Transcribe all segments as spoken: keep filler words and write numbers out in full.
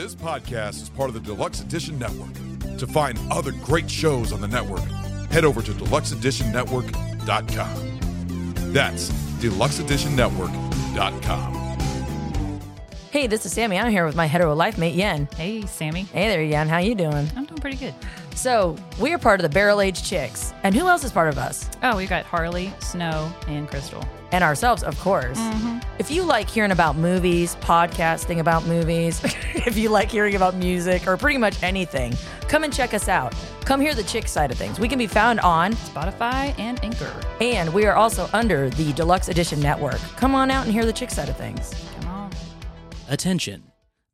This podcast is part of the Deluxe Edition Network. To find other great shows on the network, head over to deluxe edition network dot com. That's deluxe edition network dot com. Hey, this is Sammy. I'm here with my hetero life mate, Yen. Hey, Sammy. Hey there, Yen. How you doing? I'm doing pretty good. So, we are part of the Barrel Age Chicks. And who else is part of us? Oh, we've got Harley, Snow, and Crystal. And ourselves, of course. Mm-hmm. If you like hearing about movies, podcasting about movies, if you like hearing about music or pretty much anything, come and check us out. Come hear the chick side of things. We can be found on Spotify and Anchor. And we are also under the Deluxe Edition Network. Come on out and hear the chick side of things. Come on. Attention.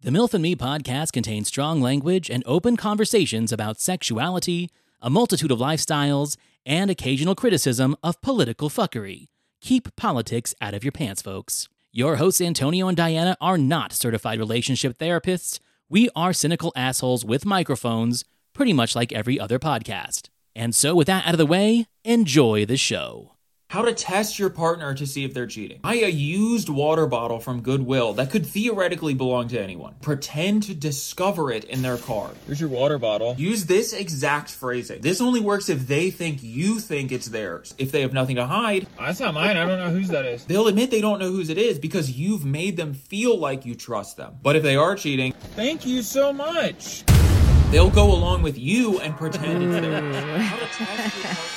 The Milf and Me podcast contains strong language and open conversations about sexuality, a multitude of lifestyles, and occasional criticism of political fuckery. Keep politics out of your pants, folks. Your hosts Antonio and Diana are not certified relationship therapists. We are cynical assholes with microphones, pretty much like every other podcast. And so with that out of the way, enjoy the show. How to test your partner to see if they're cheating. Buy a used water bottle from Goodwill that could theoretically belong to anyone. Pretend to discover it in their car. Here's your water bottle. Use this exact phrasing. This only works if they think you think it's theirs. If they have nothing to hide. That's not mine. I don't know whose that is. They'll admit they don't know whose it is because you've made them feel like you trust them. But if they are cheating, thank you so much. They'll go along with you and pretend it's theirs. How to test your partner.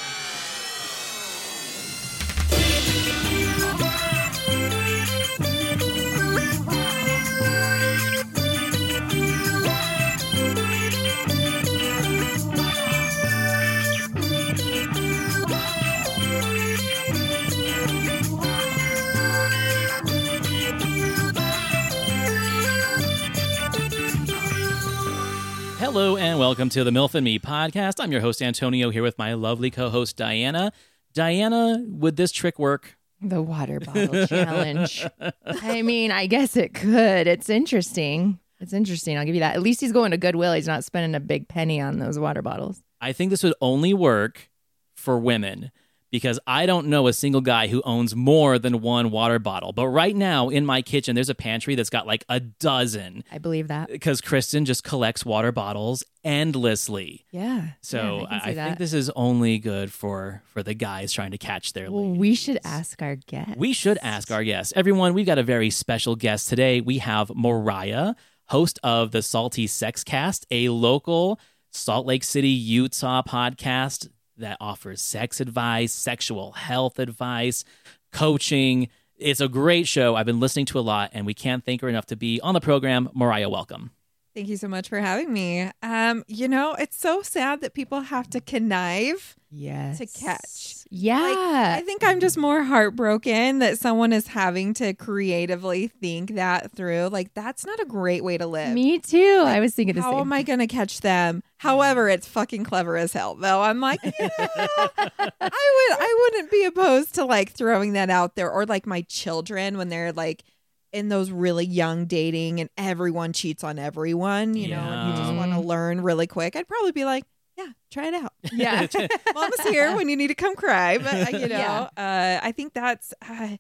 Hello and welcome to the Milf and Me podcast. I'm your host, Antonio, here with my lovely co-host, Diana. Diana, would this trick work? The water bottle challenge. I mean, I guess it could. It's interesting. It's interesting. I'll give you that. At least he's going to Goodwill. He's not spending a big penny on those water bottles. I think this would only work for women because I don't know a single guy who owns more than one water bottle. But right now in my kitchen, there's a pantry that's got like a dozen. I believe that. Because Kristen just collects water bottles endlessly. Yeah. So yeah, I, I, I think this is only good for, for the guys trying to catch their well, ladies. We should ask our guests. We should ask our guests. Everyone, we've got a very special guest today. We have Mariah, host of the Salty Sex Cast, a local Salt Lake City, Utah podcast that offers sex advice, sexual health advice, coaching. It's a great show. I've been listening to a lot, and we can't thank her enough to be on the program. Mariah, welcome. Thank you so much for having me. Um, you know, it's so sad that people have to connive yes. to catch. Yeah. Like, I think I'm just more heartbroken that someone is having to creatively think that through. Like, that's not a great way to live. Me too. Like, I was thinking the same. How am I going to catch them? However, it's fucking clever as hell, though. I'm like, you know, I would, I wouldn't be opposed to like throwing that out there, or like my children when they're like in those really young dating and everyone cheats on everyone, you yeah. know, and you just want to learn really quick. I'd probably be like, yeah, try it out. Yeah. Mama's here when you need to come cry. But, uh, you know, yeah. uh, I think that's, uh,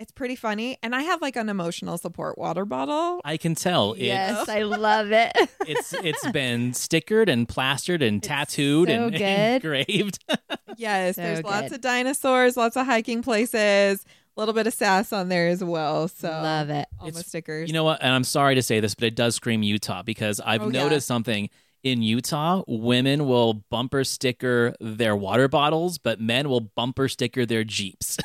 it's pretty funny. And I have like an emotional support water bottle. I can tell. Yes, I love it. it's It's been stickered and plastered and it's tattooed so and, and engraved. Yes, so there's good. Lots of dinosaurs, lots of hiking places. A little bit of sass on there as well. So love it. All it's, my stickers. You know what? And I'm sorry to say this, but it does scream Utah because I've oh, noticed yeah. something. In Utah, women will bumper sticker their water bottles, but men will bumper sticker their Jeeps.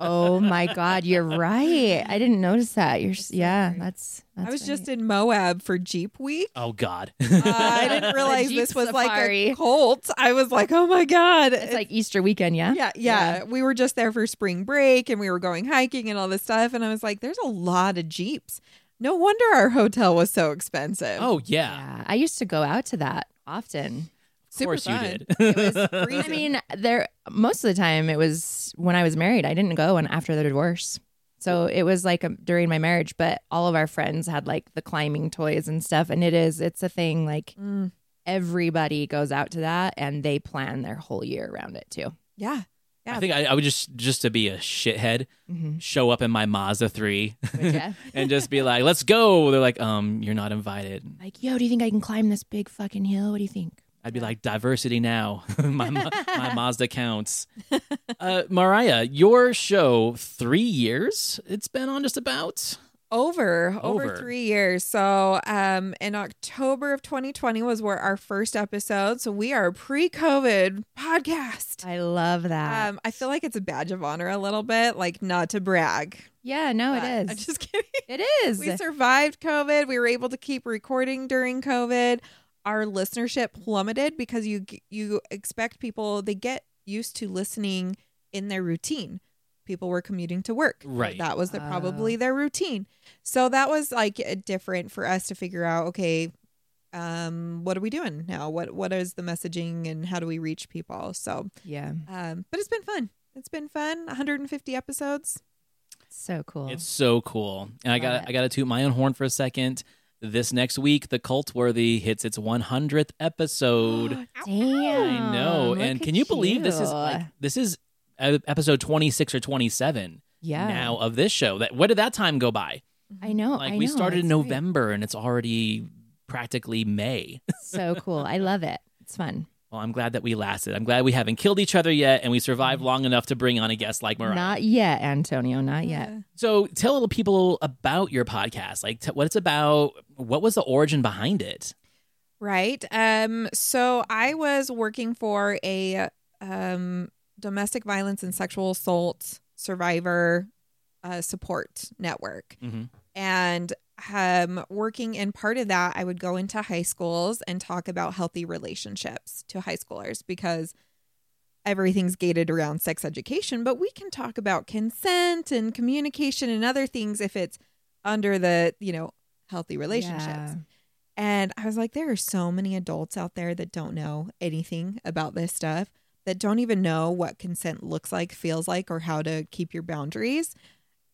Oh my God, you're right. I didn't notice that. You're yeah, that's. that's I was right. just in Moab for Jeep Week. Oh God, uh, I didn't realize this was safari. Like a cult. I was like, oh my God, it's, it's like Easter weekend, yeah? yeah, yeah, yeah. We were just there for spring break, and we were going hiking and all this stuff. And I was like, there's a lot of Jeeps. No wonder our hotel was so expensive. Oh, yeah. yeah. I used to go out to that often. Of Super course fun. You did. It was freezing. I mean, there most of the time it was when I was married. I didn't go and after the divorce. So it was like a, during my marriage, but all of our friends had like the climbing toys and stuff. And it is, it's a thing like mm. everybody goes out to that and they plan their whole year around it too. Yeah. Yeah. I think I, I would just, just to be a shithead, mm-hmm. show up in my Mazda three yeah. and just be like, let's go. They're like, um, you're not invited. Like, yo, do you think I can climb this big fucking hill? What do you think? I'd be like, diversity now. my, my, my Mazda counts. Uh, Mariah, your show, three years it's been on just about? Over, over, over three years. So um, in October of twenty twenty was where our first episode. So we are a pre-COVID podcast. I love that. Um, I feel like it's a badge of honor a little bit, like not to brag. Yeah, no, but it is. I'm just kidding. It is. We survived COVID. We were able to keep recording during COVID. Our listenership plummeted because you you expect people, they get used to listening in their routine. People were commuting to work. Right. That was the, probably their routine. So that was like different for us to figure out, okay, um, what are we doing now? What What is the messaging and how do we reach people? So, yeah. Um, but it's been fun. It's been fun. one hundred fifty episodes. So cool. It's so cool. And Love I got I got to toot my own horn for a second. This next week, the Cult Worthy hits its one hundredth episode. Damn. I know. Look and can you believe you. this is like, this is episode twenty-six or twenty-seven yeah. now of this show. That Where did that time go by? I know. Like I we know. started That's in November right. and it's already practically May. So cool. I love it. It's fun. Well, I'm glad that we lasted. I'm glad we haven't killed each other yet and we survived long enough to bring on a guest like Mariah. Not yet, Antonio. Not yet. Yeah. So tell little people about your podcast, like t- what it's about. What was the origin behind it? Right. Um, so I was working for a um, domestic violence and sexual assault survivor uh, support network. Mm-hmm. And Um, working in part of that, I would go into high schools and talk about healthy relationships to high schoolers because everything's gated around sex education, but we can talk about consent and communication and other things if it's under the, you know, healthy relationships. Yeah. And I was like, there are so many adults out there that don't know anything about this stuff, that don't even know what consent looks like, feels like, or how to keep your boundaries.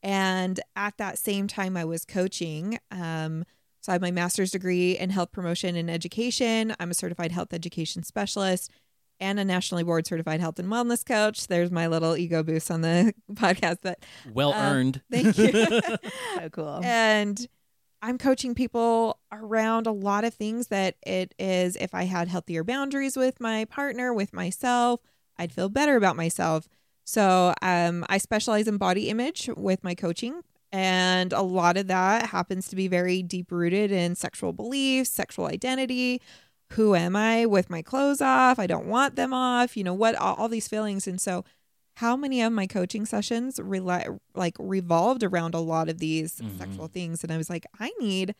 And at that same time, I was coaching. Um, so I have my master's degree in health promotion and education. I'm a certified health education specialist and a nationally board certified health and wellness coach. There's my little ego boost on the podcast. But well um, earned. Thank you. So cool. And I'm coaching people around a lot of things that it is, if I had healthier boundaries with my partner, with myself, I'd feel better about myself. So um, I specialize in body image with my coaching, and a lot of that happens to be very deep-rooted in sexual beliefs, sexual identity. Who am I with my clothes off? I don't want them off. You know, what? All, all these feelings. And so how many of my coaching sessions re- like revolved around a lot of these mm-hmm. sexual things? And I was like, I need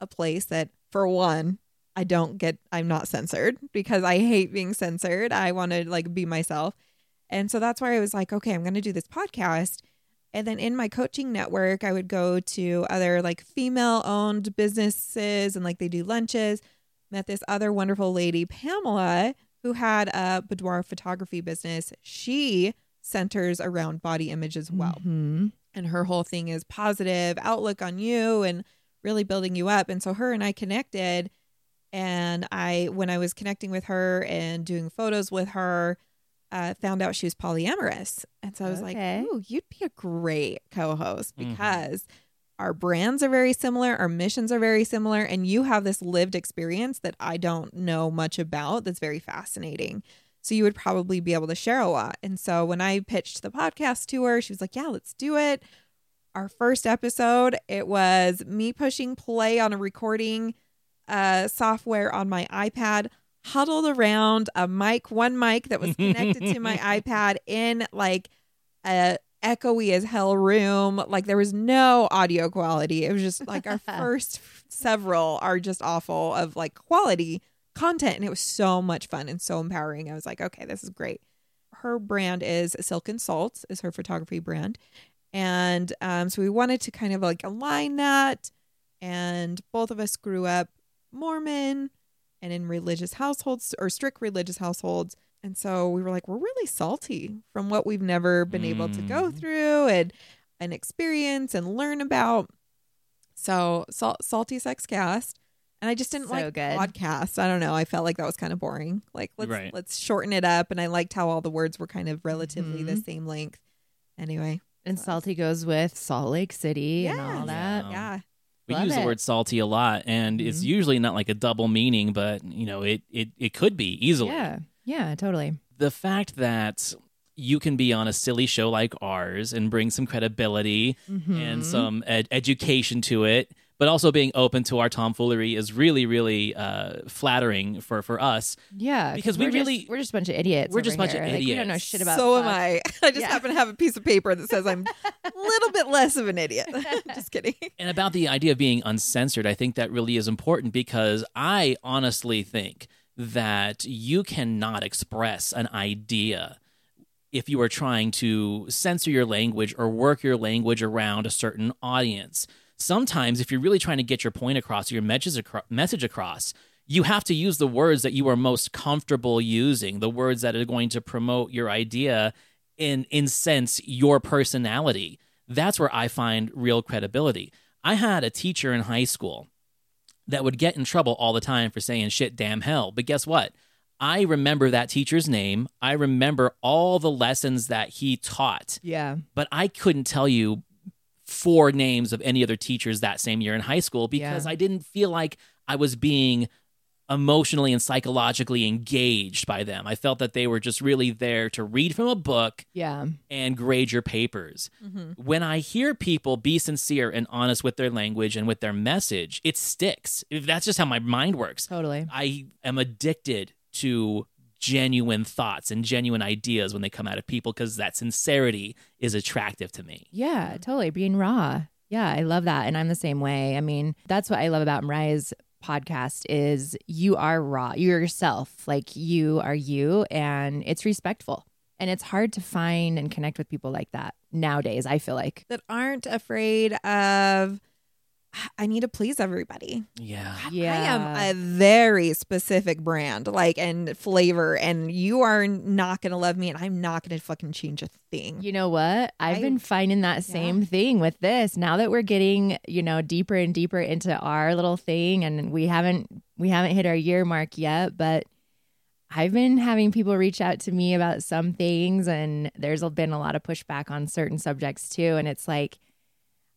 a place that, for one, I don't get, I'm not censored because I hate being censored. I want to like be myself. And so that's where I was like, okay, I'm going to do this podcast. And then in my coaching network, I would go to other like female owned businesses and like they do lunches. Met this other wonderful lady, Pamela, who had a boudoir photography business. She centers around body image as well. Mm-hmm. And her whole thing is positive outlook on you and really building you up. And so her and I connected. And I, when I was connecting with her and doing photos with her, Uh, found out she was polyamorous. And so I was okay. like, ooh, you'd be a great co-host because mm-hmm. our brands are very similar, our missions are very similar, and you have this lived experience that I don't know much about that's very fascinating. So you would probably be able to share a lot. And so when I pitched the podcast to her, she was like, yeah, let's do it. Our first episode, it was me pushing play on a recording uh, software on my iPad, huddled around a mic, one mic that was connected to my iPad in like a echoey as hell room. Like there was no audio quality. It was just like our first several are just awful of like quality content. And it was so much fun and so empowering. I was like, okay, this is great. Her brand is Silk and Salts is her photography brand. And um, so we wanted to kind of like align that. And both of us grew up Mormon and in religious households or strict religious households. And so we were like, we're really salty from what we've never been mm. able to go through and, and experience and learn about. So sal- Salty Sex Cast And I just didn't so like good. podcasts. I don't know. I felt like that was kind of boring. Like, let's right. let's shorten it up. And I liked how all the words were kind of relatively mm-hmm. the same length. Anyway. And so. Salty goes with Salt Lake City yeah. and all that. Yeah. yeah. We Love use it. the word salty a lot. And mm-hmm. it's usually not like a double meaning, but, you know, it, it, it could be easily. Yeah. Yeah, totally. The fact that you can be on a silly show like ours and bring some credibility mm-hmm. and some ed- education to it, but also being open to our tomfoolery is really, really uh, flattering for, for us. Yeah. Because we really... Just, we're just a bunch of idiots. We're just a bunch here. of idiots. Like, we don't know shit about So fuck. am I. I just yeah. happen to have a piece of paper that says I'm a little bit less of an idiot. Just kidding. And about the idea of being uncensored, I think that really is important because I honestly think that you cannot express an idea if you are trying to censor your language or work your language around a certain audience. Sometimes if you're really trying to get your point across, your message across, you have to use the words that you are most comfortable using, the words that are going to promote your idea and incense your personality. That's where I find real credibility. I had a teacher in high school that would get in trouble all the time for saying shit, damn, hell. But guess what? I remember that teacher's name. I remember all the lessons that he taught. Yeah. But I couldn't tell you four names of any other teachers that same year in high school because yeah. I didn't feel like I was being emotionally and psychologically engaged by them. I felt that they were just really there to read from a book yeah. and grade your papers. Mm-hmm. When I hear people be sincere and honest with their language and with their message, it sticks. That's just how my mind works. Totally. I am addicted to genuine thoughts and genuine ideas when they come out of people because that sincerity is attractive to me. Yeah, totally. Being raw. Yeah, I love that. And I'm the same way. I mean, that's what I love about Mariah's podcast is you are raw. You're yourself. Like you are you, and it's respectful. And it's hard to find and connect with people like that nowadays, I feel like. That aren't afraid of... I need to please everybody. Yeah. yeah. I am a very specific brand, like, and flavor, and you are not going to love me, and I'm not going to fucking change a thing. You know what? I've I, been finding that same yeah. thing with this. Now that we're getting, you know, deeper and deeper into our little thing, and we haven't, we haven't hit our year mark yet, but I've been having people reach out to me about some things, and there's been a lot of pushback on certain subjects too. And it's like,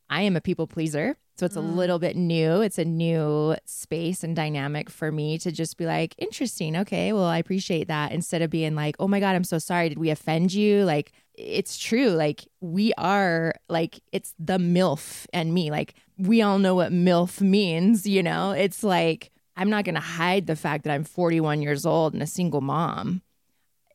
I am a people pleaser. So it's a little bit new. It's a new space and dynamic for me to just be like, interesting. Okay, well, I appreciate that. Instead of being like, oh my God, I'm so sorry. Did we offend you? Like, it's true. Like, we are like, it's the MILF and me. Like, we all know what MILF means, you know? It's like, I'm not going to hide the fact that I'm forty-one years old and a single mom.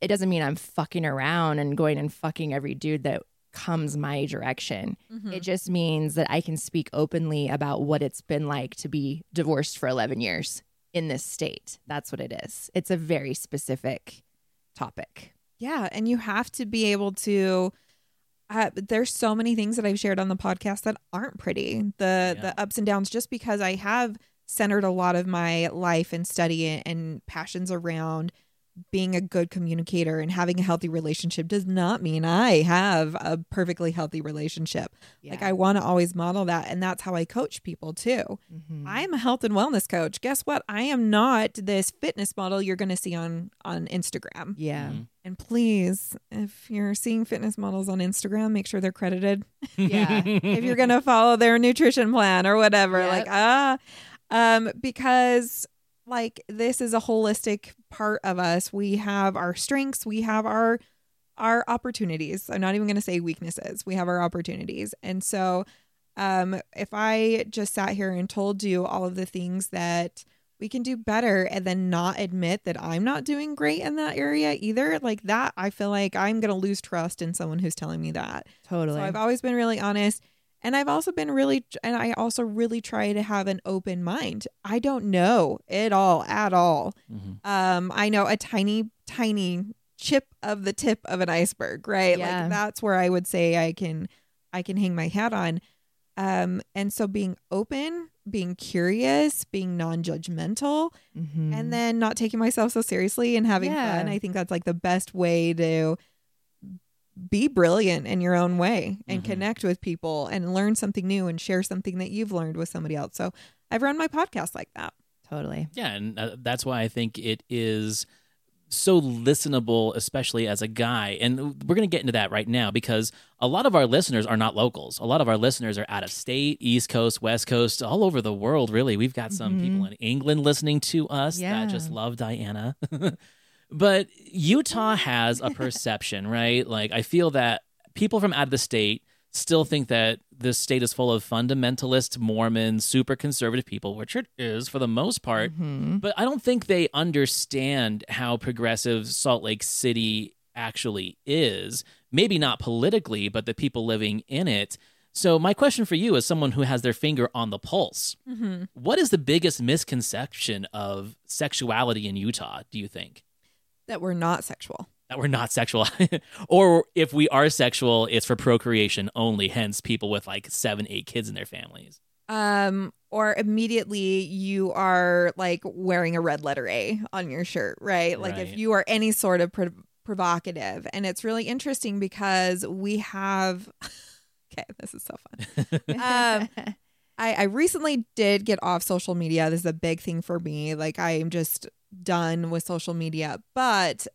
It doesn't mean I'm fucking around and going and fucking every dude that comes my direction. Mm-hmm. It just means that I can speak openly about what it's been like to be divorced for eleven years in this state. That's what it is. It's a very specific topic. Yeah. And you have to be able to, uh, there's so many things that I've shared on the podcast that aren't pretty. The, yeah. the ups and downs, just because I have centered a lot of my life and study and passions around being a good communicator and having a healthy relationship does not mean I have a perfectly healthy relationship. Yeah. Like, I want to always model that. And that's how I coach people too. Mm-hmm. I'm a health and wellness coach. Guess what? I am not this fitness model you're going to see on, on Instagram. Yeah. Mm-hmm. And please, if you're seeing fitness models on Instagram, make sure they're credited. Yeah. If you're going to follow their nutrition plan or whatever, yep. like, ah, um, because like, this is a holistic part of us. We have our strengths. We have our our opportunities. I'm not even going to say weaknesses. We have our opportunities. And so um, if I just sat here and told you all of the things that we can do better and then not admit that I'm not doing great in that area either, like that, I feel like I'm going to lose trust in someone who's telling me that. Totally. So I've always been really honest. And I've also been really, and I also really try to have an open mind. I don't know it all at all. Mm-hmm. Um, I know a tiny, tiny chip of the tip of an iceberg, right? Yeah. Like, that's where I would say I can, I can hang my hat on. Um, and so being open, being curious, being non-judgmental, mm-hmm. and then not taking myself so seriously and having yeah. fun. I think that's like the best way to be brilliant in your own way and mm-hmm. connect with people and learn something new and share something that you've learned with somebody else. So I've run my podcast like that. Totally. Yeah, and uh, that's why I think it is so listenable, especially as a guy. And we're going to get into that right now because a lot of our listeners are not locals. A lot of our listeners are out of state, East Coast, West Coast, all over the world, really. We've got some mm-hmm. people in England listening to us yeah. that just love Diana. But Utah has a perception, right? Like, I feel that people from out of the state still think that this state is full of fundamentalist, Mormon, super conservative people, which it is for the most part. Mm-hmm. But I don't think they understand how progressive Salt Lake City actually is. Maybe not politically, but the people living in it. So my question for you as someone who has their finger on the pulse, mm-hmm. what is the biggest misconception of sexuality in Utah, do you think? That we're not sexual. That we're not sexual. Or if we are sexual, it's for procreation only, hence people with like seven, eight kids in their families. Um, or immediately you are like wearing a red letter A on your shirt, right? Like right. if you are any sort of pro- provocative. And it's really interesting because we have... okay, this is so fun. um, I, I recently did get off social media. This is a big thing for me. Like I am just... done with social media, but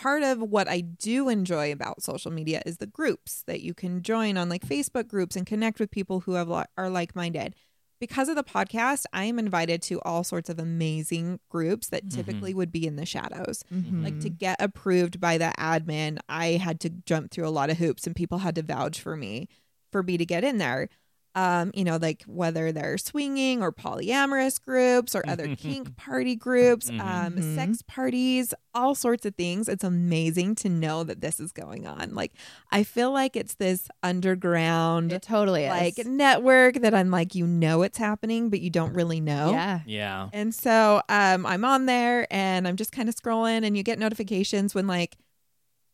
part of what I do enjoy about social media is the groups that you can join on, like Facebook groups, and connect with people who have are like-minded. Because of the podcast, I am invited to all sorts of amazing groups that mm-hmm. typically would be in the shadows. Mm-hmm. Like to get approved by the admin, I had to jump through a lot of hoops, and people had to vouch for me for me to get in there. Um, you know, like whether they're swinging or polyamorous groups or other kink party groups, um, mm-hmm. sex parties, all sorts of things. It's amazing to know that this is going on. Like, I feel like it's this underground, it totally is. like network that I'm like, you know, it's happening, but you don't really know. Yeah. Yeah. And so, um, I'm on there and I'm just kind of scrolling, and you get notifications when like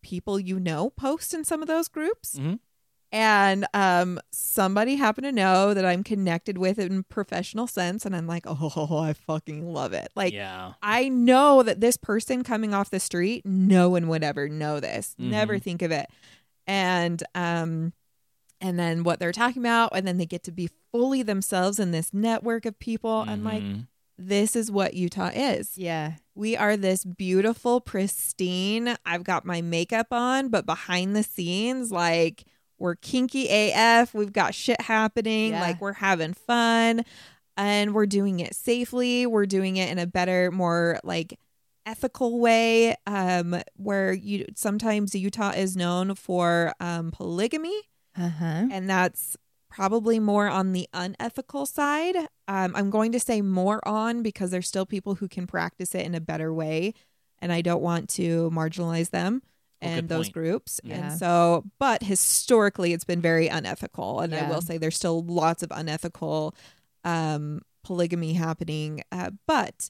people, you know, post in some of those groups. Mm-hmm. And um, somebody happened to know that I'm connected with in professional sense. And I'm like, oh, I fucking love it. Like, yeah. I know that this person coming off the street, no one would ever know this. Mm-hmm. Never think of it. And um, and then what they're talking about. And then they get to be fully themselves in this network of people. Mm-hmm. I'm like, this is what Utah is. Yeah. We are this beautiful, pristine. I've got my makeup on, but behind the scenes, like... we're kinky A F. We've got shit happening. Yeah. Like, we're having fun and we're doing it safely. We're doing it in a better, more like ethical way. Um, where you sometimes Utah is known for um, polygamy. Uh-huh. And that's probably more on the unethical side. Um, I'm going to say more on because there's still people who can practice it in a better way. And I don't want to marginalize them. And oh, those point. groups. Yeah. And so, but historically it's been very unethical. And yeah. I will say there's still lots of unethical um, polygamy happening. Uh, but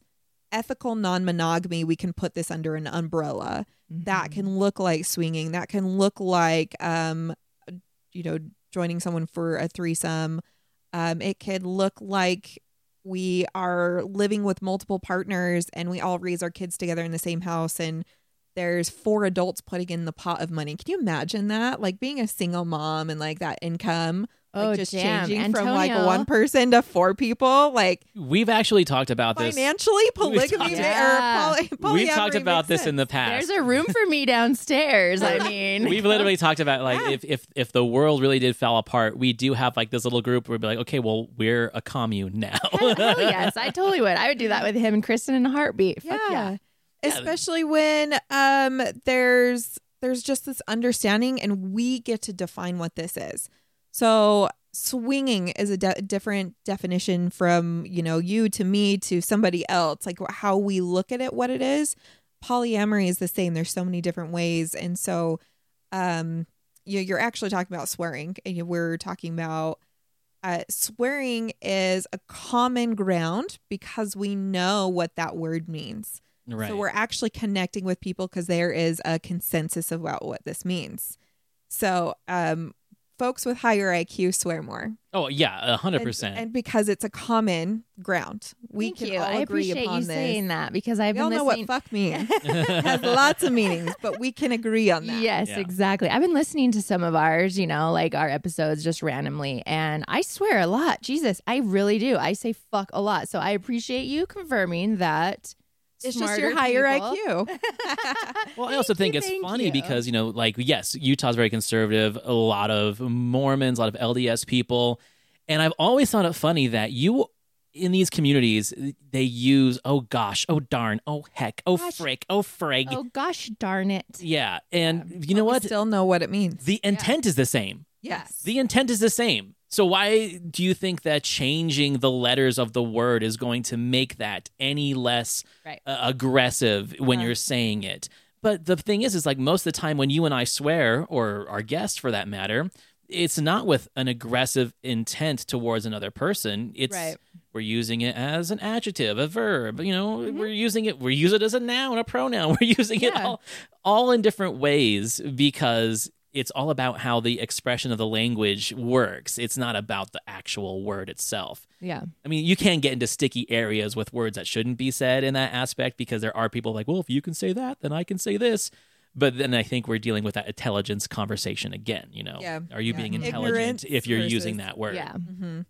ethical non-monogamy, we can put this under an umbrella. Mm-hmm. That can look like swinging. That can look like, um, you know, joining someone for a threesome. Um, it could look like we are living with multiple partners and we all raise our kids together in the same house, and there's four adults putting in the pot of money. Can you imagine that? Like being a single mom and like that income, oh, like just jam. changing Antonio. from like one person to four people. Like we've actually talked about financially, this financially polygamy. We've talked, yeah. poly- poly- we've talked about this sense. in the past. There's a room for me downstairs. I mean, we've literally talked about like yeah. if if if the world really did fall apart, we do have like this little group where we'd be like, okay, well, we're a commune now. Hell, hell yes, I totally would. I would do that with him and Kristen in a heartbeat. Yeah. Fuck yeah. Especially when um, there's there's just this understanding and we get to define what this is. So swinging is a de- different definition from, you know, you to me to somebody else, like how we look at it, what it is. Polyamory is the same. There's so many different ways. And so um, you, you're actually talking about swearing, and we're talking about Uh, swearing is a common ground because we know what that word means. Right. So we're actually connecting with people because there is a consensus about what this means. So um, folks with higher I Q swear more. Oh, yeah, one hundred percent. And, and because it's a common ground. We Thank can you. all I agree appreciate upon you this. saying that because I've we been all listening. know what fuck means. It has lots of meanings, but we can agree on that. Yes, yeah. exactly. I've been listening to some of ours, you know, like our episodes just randomly, and I swear a lot. Jesus, I really do. I say fuck a lot. So I appreciate you confirming that. It's just your higher people. I Q. Well, I also think you, it's funny you. because, you know, like, yes, Utah's very conservative, a lot of Mormons, a lot of L D S people. And I've always found it funny that you, in these communities, they use, oh gosh, oh darn, oh heck, oh gosh. frick, oh frig. Oh gosh darn it. Yeah. And yeah. you know well, what? We still know what it means. The intent yeah. is the same. Yes. The intent is the same. So why do you think that changing the letters of the word is going to make that any less right. uh, aggressive when uh-huh. you're saying it? But the thing is, is like most of the time when you and I swear, or our guests for that matter, it's not with an aggressive intent towards another person. It's right. we're using it as an adjective, a verb. You know, mm-hmm. we're using it. We use it as a noun, a pronoun. We're using yeah. it all, all in different ways because. It's all about how the expression of the language works. It's not about the actual word itself. Yeah. I mean, you can get into sticky areas with words that shouldn't be said in that aspect because there are people like, well, if you can say that, then I can say this. But then I think we're dealing with that intelligence conversation again, you know? Yeah. Are you yeah. being intelligent Ignorance if you're versus, using that word? Yeah. Mm-hmm.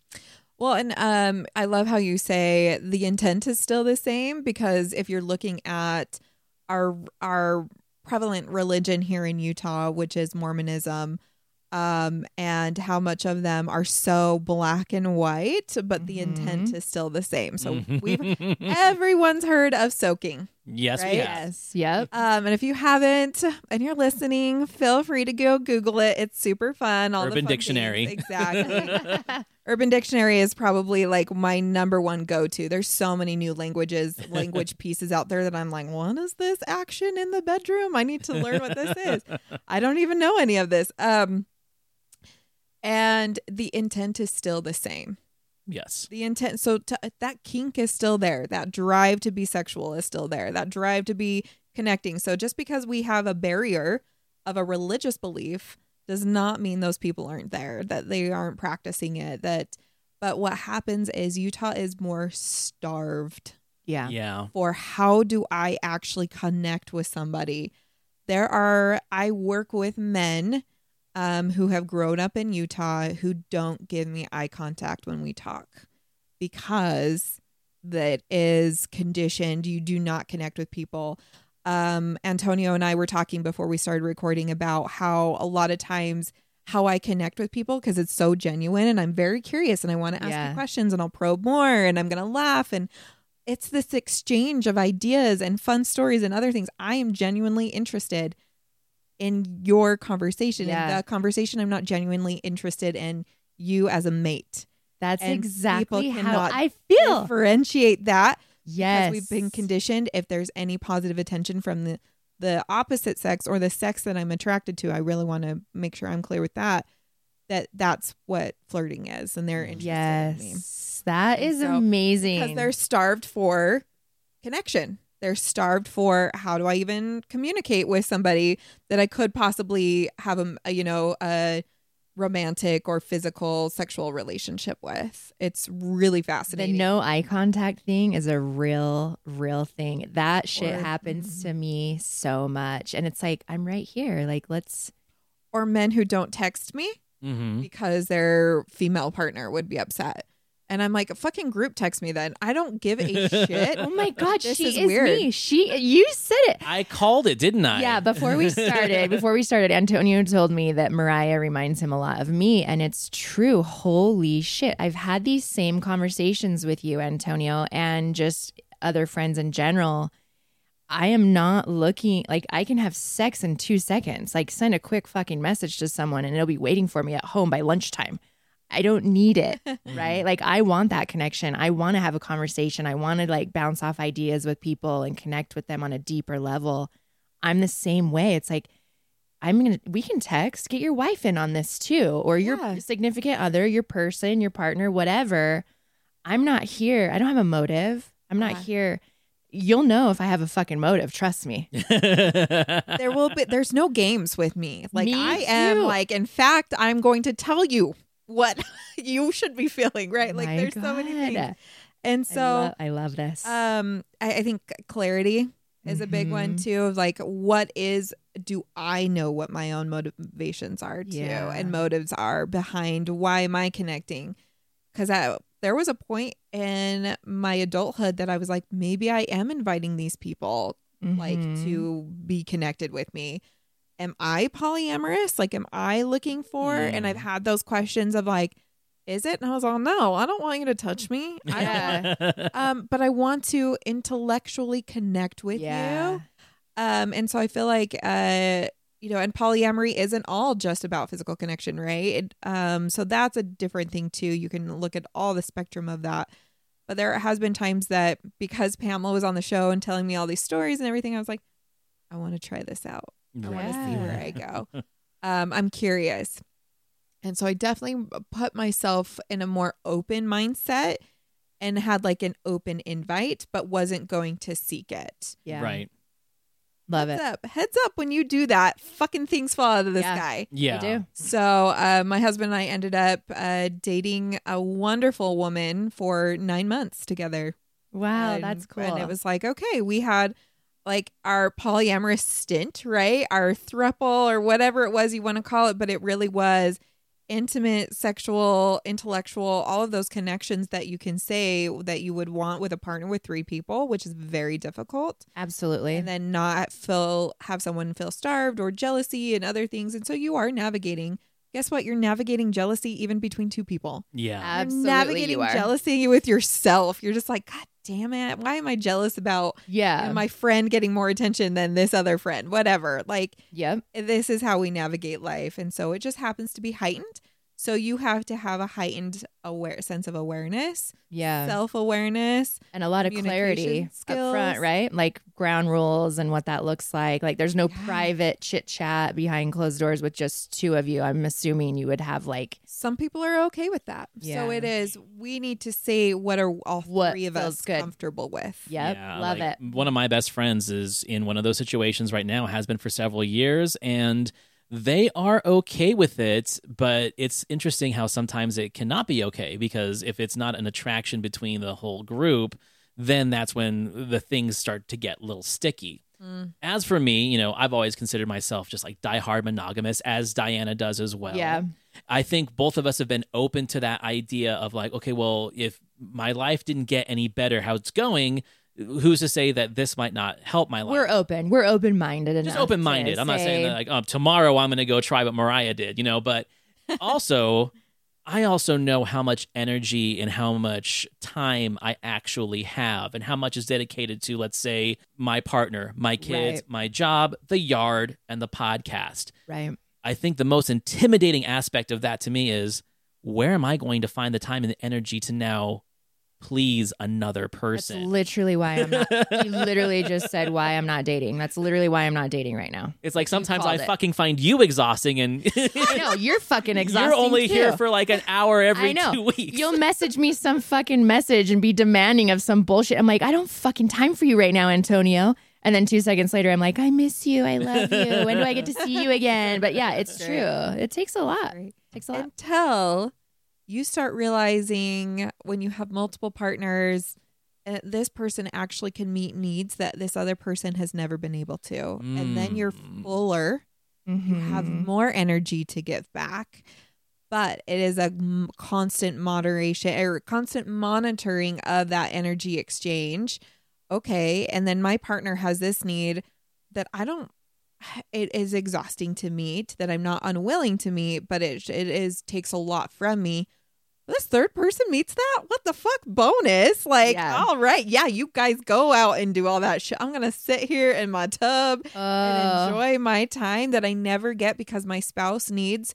Well, and um, I love how you say the intent is still the same because if you're looking at our our... prevalent religion here in Utah, which is Mormonism, um, and how much of them are so black and white, but mm-hmm. the intent is still the same. So we've everyone's heard of soaking. Yes, right? yes, yep. Um, and if you haven't and you're listening, feel free to go Google it. It's super fun. All Urban the fun Dictionary, things. Exactly. Urban Dictionary is probably like my number one go-to. There's so many new languages, language pieces out there that I'm like, what is this action in the bedroom? I need to learn what this is. I don't even know any of this. Um, and the intent is still the same. Yes. The intent. So to, that kink is still there. That drive to be sexual is still there. That drive to be connecting. So just because we have a barrier of a religious belief does not mean those people aren't there, that they aren't practicing it. That, but what happens is Utah is more starved. Yeah. Yeah. For how do I actually connect with somebody? There are, I work with men um, who have grown up in Utah who don't give me eye contact when we talk because that is conditioned. You do not connect with people. Um, Antonio and I were talking before we started recording about how a lot of times how I connect with people because it's so genuine and I'm very curious and I want to ask yeah. you questions and I'll probe more and I'm going to laugh. And it's this exchange of ideas and fun stories and other things. I am genuinely interested in your conversation. Yeah. In the conversation, I'm not genuinely interested in you as a mate. That's and exactly how I feel. Differentiate that. Yes. Because we've been conditioned if there's any positive attention from the, the opposite sex or the sex that I'm attracted to, I really want to make sure I'm clear with that, that that's what flirting is. And they're interested yes. in me. That is so, amazing. Because they're starved for connection. They're starved for how do I even communicate with somebody that I could possibly have a, a you know, a romantic or physical sexual relationship with. It's really fascinating. The no eye contact thing is a real, real thing. That shit or, happens mm-hmm. to me so much. And it's like, I'm right here. Like, let's. Or men who don't text me mm-hmm. because their female partner would be upset. And I'm like, fucking group text me then. I don't give a shit. Oh my God, this she is, is weird. me. She, you said it. I called it, didn't I? Yeah, before we started, before we started, Antonio told me that Mariah reminds him a lot of me. And it's true. Holy shit. I've had these same conversations with you, Antonio, and just other friends in general. I am not looking, like I can have sex in two seconds. Like send a quick fucking message to someone and it'll be waiting for me at home by lunchtime. I don't need it, right? Like I want that connection. I want to have a conversation. I want to like bounce off ideas with people and connect with them on a deeper level. I'm the same way. It's like I'm gonna. We can text. Get your wife in on this too, or your yeah. significant other, your person, your partner, whatever. I'm not here. I don't have a motive. I'm not yeah. here You'll know if I have a fucking motive. Trust me. There will be. There's no games with me. Like me I too. am like, in fact, I'm going to tell you what you should be feeling. Right. Like My there's God. so many things. And so I, lo- I love this. Um, I, I think clarity is mm-hmm. a big one too. Like, what is, do I know what my own motivations are too? Yeah. And motives are behind why am I connecting? Because I, there was a point in my adulthood that I was like, maybe I am inviting these people mm-hmm. like to be connected with me. Am I polyamorous? Like, am I looking for? Yeah. And I've had those questions of like, is it? And I was all, no, I don't want you to touch me. I don't want, um, but I want to intellectually connect with yeah. you. Um, and so I feel like, uh, you know, and polyamory isn't all just about physical connection, right? It, um, so that's a different thing too. You can look at all the spectrum of that. But there has been times that because Pamela was on the show and telling me all these stories and everything, I was like, I want to try this out. Yeah. I want to see where I go. Um, I'm curious. And so I definitely put myself in a more open mindset and had like an open invite, but wasn't going to seek it. Yeah. Right. Love Heads it. Up. Heads up when you do that, fucking things fall out of the yeah. sky. Yeah. They do. So uh, my husband and I ended up uh, dating a wonderful woman for nine months together. Wow, and, that's cool. And it was like, okay, we had like our polyamorous stint, right? Our throuple or whatever it was you want to call it, but it really was intimate, sexual, intellectual, all of those connections that you can say that you would want with a partner with three people, which is very difficult. Absolutely. And then not feel, have someone feel starved or jealousy and other things. And so you are navigating. Guess what? You're navigating jealousy even between two people. Yeah. Absolutely. You're navigating you are. jealousy with yourself. You're just like, God damn it. Why am I jealous about yeah. you know, my friend getting more attention than this other friend? Whatever. Like, yep. this is how we navigate life. And so it just happens to be heightened. So you have to have a heightened aware sense of awareness, yeah, self-awareness, and a lot of clarity skills up front, right? Like ground rules and what that looks like. Like there's no yeah. private chit chat behind closed doors with just two of you. I'm assuming you would have like some people are okay with that. Yeah. So it is. We need to say what are all what three of us good. comfortable with. Yep, yeah, love like, it. One of my best friends is in one of those situations right now. Has been for several years and. They are okay with it, but it's interesting how sometimes it cannot be okay because if it's not an attraction between the whole group, then that's when the things start to get a little sticky. Mm. As for me, you know, I've always considered myself just like diehard monogamous, as Diana does as well. Yeah. I think both of us have been open to that idea of like, okay, well, if my life didn't get any better, how it's going, who's to say that this might not help my life? We're open. We're open-minded enough. Just open-minded. I'm not saying that like, oh, tomorrow I'm going to go try what Mariah did, you know, but also, I also know how much energy and how much time I actually have and how much is dedicated to, let's say, my partner, my kids, right. my job, the yard, and the podcast. Right. I think the most intimidating aspect of that to me is, where am I going to find the time and the energy to now please another person? That's literally why I'm not. You literally just said why I'm not dating. That's literally why I'm not dating right now. It's like sometimes I it. fucking find you exhausting and I know, you're fucking exhausting. You're only too. here for like an hour every I know. two weeks. You'll message me some fucking message and be demanding of some bullshit. I'm like, I don't fucking time for you right now, Antonio. And then two seconds later, I'm like, I miss you. I love you. When do I get to see you again? But yeah, it's true. It takes a lot. It takes a lot. Until you start realizing when you have multiple partners, uh, this person actually can meet needs that this other person has never been able to. Mm. And then you're fuller. Mm-hmm. You have more energy to give back. But it is a m- constant moderation or constant monitoring of that energy exchange. Okay. And then my partner has this need that I don't. It is exhausting to meet, that I'm not unwilling to meet, but it it is takes a lot from me. This third person meets that? What the fuck? Bonus. Like, yeah. all right. Yeah, you guys go out and do all that shit. I'm going to sit here in my tub uh, and enjoy my time that I never get because my spouse needs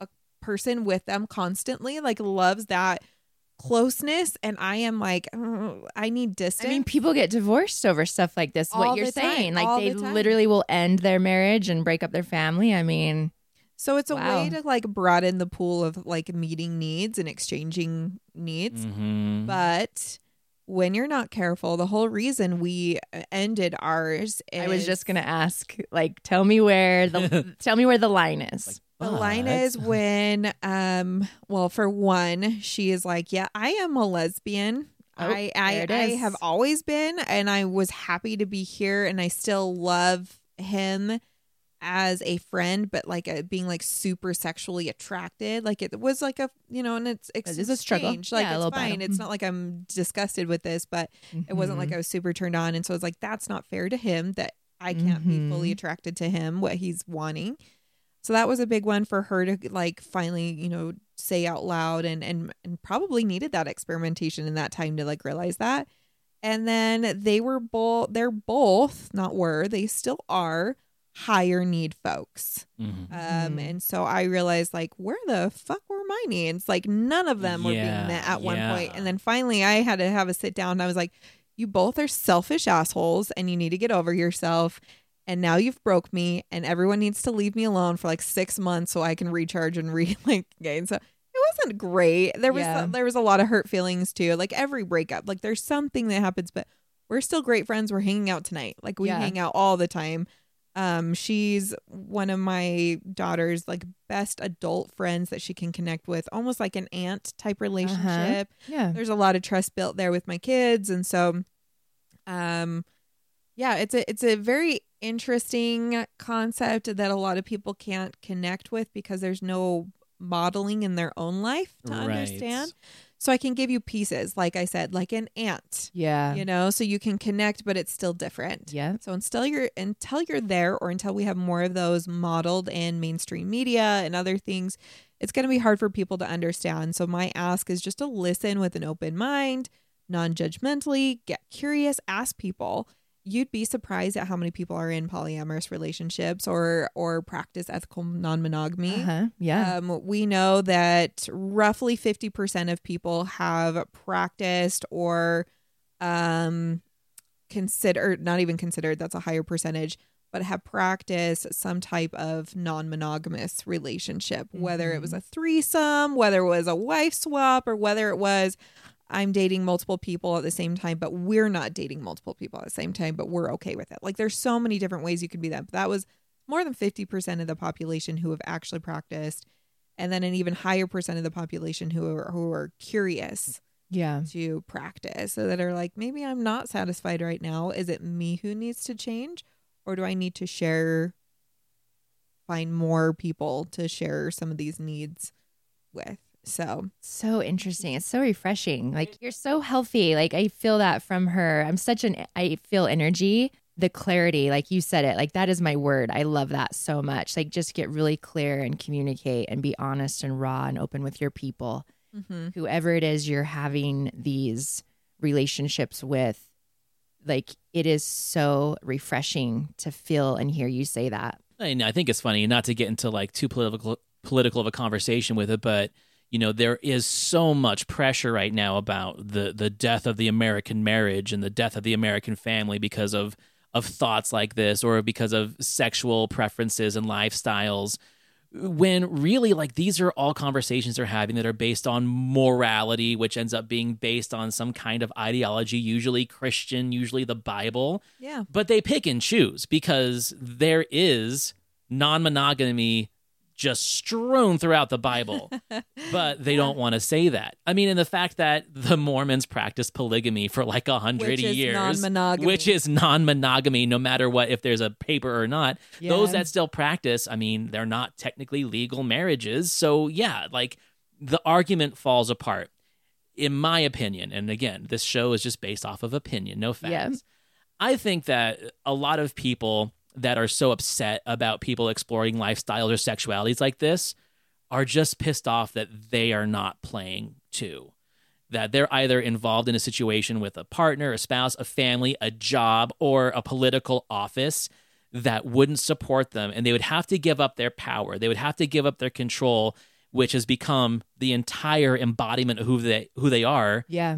a person with them constantly, like loves that closeness. And I am like, oh, I need distance. I mean, people get divorced over stuff like this. All what you're saying. Like all they the literally will end their marriage and break up their family. I mean. So it's a wow. way to like broaden the pool of like meeting needs and exchanging needs. Mm-hmm. But when you're not careful, the whole reason we ended ours is... I was just going to ask, like, tell me where the tell me where the line is. Like, the line is when, um, well, for one, she is like, yeah, I am a lesbian. Oh, I I, I have always been, and I was happy to be here, and I still love him as a friend, but like a, being like super sexually attracted, like it was like a, you know, and it's ex- it's a struggle. Like yeah, it's fine. Battle. It's mm-hmm. not like I'm disgusted with this, but mm-hmm. it wasn't like I was super turned on, and so I was like, that's not fair to him that I can't mm-hmm. be fully attracted to him, what he's wanting. So that was a big one for her to like finally, you know, say out loud, and and and probably needed that experimentation in that time to like realize that. And then they were both, they're both, not were, they still are higher need folks. Mm-hmm. Um, mm-hmm. And so I realized like, where the fuck were my needs? Like none of them yeah, were being met at yeah. one point. And then finally I had to have a sit down, and I was like, you both are selfish assholes and you need to get over yourself. And now you've broke me, and everyone needs to leave me alone for like six months so I can recharge and re like again. So it wasn't great. There was yeah. there was a lot of hurt feelings too. Like every breakup, like there's something that happens, but we're still great friends. We're hanging out tonight. Like we yeah. hang out all the time. Um, she's one of my daughter's like best adult friends that she can connect with, almost like an aunt type relationship. Uh-huh. Yeah, there's a lot of trust built there with my kids, and so, um, yeah, it's a it's a very interesting concept that a lot of people can't connect with because there's no modeling in their own life to right. understand. So I can give you pieces, like I said, like an ant. Yeah. You know, so you can connect, but it's still different. Yeah. So until you're until you're there, or until we have more of those modeled in mainstream media and other things, it's going to be hard for people to understand. So my ask is just to listen with an open mind, non-judgmentally, get curious, ask people. You'd be surprised at how many people are in polyamorous relationships or or practice ethical non-monogamy. Uh-huh. Yeah. Um, we know that roughly fifty percent of people have practiced or um, considered, not even considered, that's a higher percentage, but have practiced some type of non-monogamous relationship, mm-hmm. whether it was a threesome, whether it was a wife swap, or whether it was... I'm dating multiple people at the same time, but we're not dating multiple people at the same time, but we're okay with it. Like there's so many different ways you can be that. But that was more than fifty percent of the population who have actually practiced. And then an even higher percent of the population who are, who are curious yeah. to practice. So that are like, maybe I'm not satisfied right now. Is it me who needs to change? Or do I need to share, find more people to share some of these needs with? So, so interesting. It's so refreshing. Like you're so healthy. Like I feel that from her. I'm such an, I feel energy, the clarity, like you said it, like that is my word. I love that so much. Like just get really clear and communicate and be honest and raw and open with your people, mm-hmm. whoever it is you're having these relationships with. Like it is so refreshing to feel and hear you say that. And I think it's funny, not to get into like too political, political of a conversation with it, but you know, there is so much pressure right now about the, the death of the American marriage and the death of the American family because of, of thoughts like this, or because of sexual preferences and lifestyles, when really like these are all conversations they're having that are based on morality, which ends up being based on some kind of ideology, usually Christian, usually the Bible. Yeah. But they pick and choose because there is non-monogamy just strewn throughout the Bible, but they don't want to say that. I mean, and the fact that the Mormons practiced polygamy for like a hundred years, non-monogamy. which is non-monogamy, no matter what, if there's a paper or not, yeah. those that still practice, I mean, they're not technically legal marriages. So yeah, like the argument falls apart in my opinion. And again, this show is just based off of opinion, no facts. Yeah. I think that a lot of people that are so upset about people exploring lifestyles or sexualities like this are just pissed off that they are not playing too, that they're either involved in a situation with a partner, a spouse, a family, a job, or a political office that wouldn't support them. And they would have to give up their power. They would have to give up their control, which has become the entire embodiment of who they, who they are. Yeah.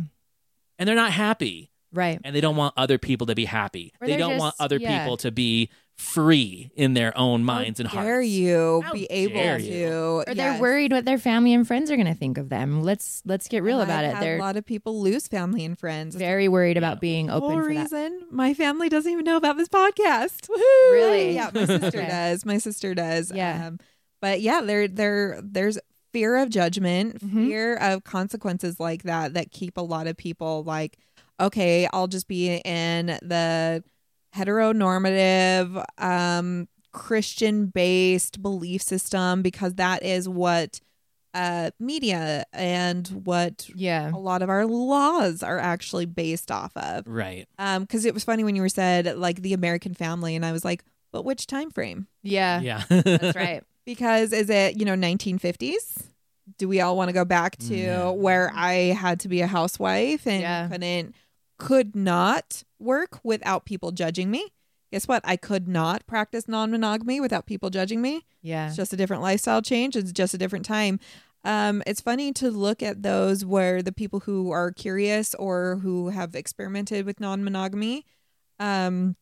And they're not happy. Right. And they don't want other people to be happy. Or they don't just, want other yeah. people to be free in their own minds and hearts. How dare you be able to? Or they're worried what their family and friends are going to think of them. Let's let's get real about it. A lot of people lose family and friends. Very worried about being open for that. For reason, my family doesn't even know about this podcast. Woo-hoo! Really? Yeah, my sister does. My sister does. Yeah. Um, but yeah, there there there's fear of judgment, mm-hmm. fear of consequences like that that keep a lot of people like, okay, I'll just be in the heteronormative, um, Christian-based belief system because that is what uh, media and what yeah. a lot of our laws are actually based off of. Right. Um, because it was funny when you were said, like, the American family, and I was like, but which time frame? Yeah. Yeah. That's right. Because is it, you know, nineteen fifties? Do we all want to go back to yeah. where I had to be a housewife and yeah. couldn't... could not work without people judging me. Guess what? I could not practice non-monogamy without people judging me. Yeah. It's just a different lifestyle change. It's just a different time. Um, it's funny to look at those where the people who are curious or who have experimented with non-monogamy, um,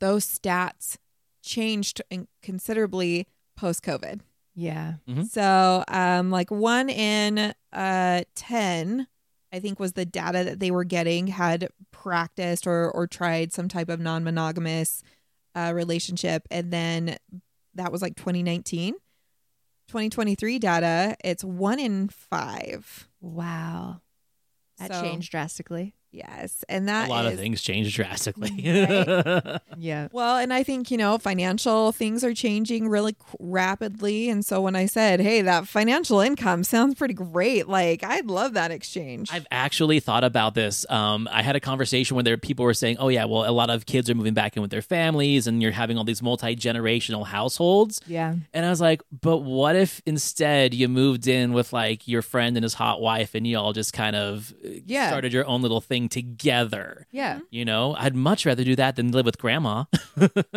those stats changed considerably post-COVID. Yeah. Mm-hmm. So um, like one in uh, ten... I think was the data that they were getting had practiced or, or tried some type of non-monogamous uh, relationship. And then that was like twenty nineteen, twenty twenty-three data. It's one in five. Wow. That so, changed drastically. Yes. And that a lot is, of things change drastically. Right? Yeah. Well, and I think, you know, financial things are changing really rapidly. And so when I said, hey, that financial income sounds pretty great. Like, I'd love that exchange. I've actually thought about this. Um, I had a conversation where there people were saying, oh, yeah, well, a lot of kids are moving back in with their families and you're having all these multi-generational households. Yeah. And I was like, but what if instead you moved in with like your friend and his hot wife and you all just kind of yeah. started your own little thing together. Yeah. You know, I'd much rather do that than live with grandma.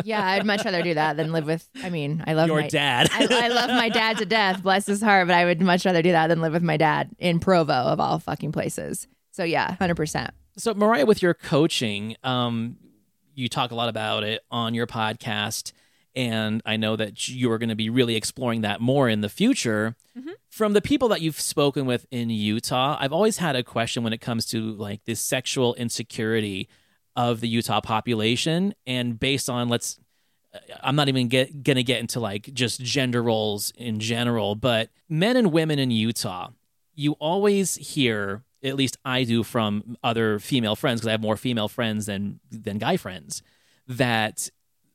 Yeah, I'd much rather do that than live with, I mean, I love your my, dad. I, I love my dad to death, bless his heart, but I would much rather do that than live with my dad in Provo of all fucking places. So yeah, one hundred percent. So Mariah, with your coaching, um, you talk a lot about it on your podcast, and I know that you are going to be really exploring that more in the future. Mm-hmm. From the people that you've spoken with in Utah, I've always had a question when it comes to like this sexual insecurity of the Utah population. And based on let's, I'm not even get, gonna get into like just gender roles in general, but men and women in Utah, you always hear, at least I do from other female friends, because I have more female friends than than guy friends, that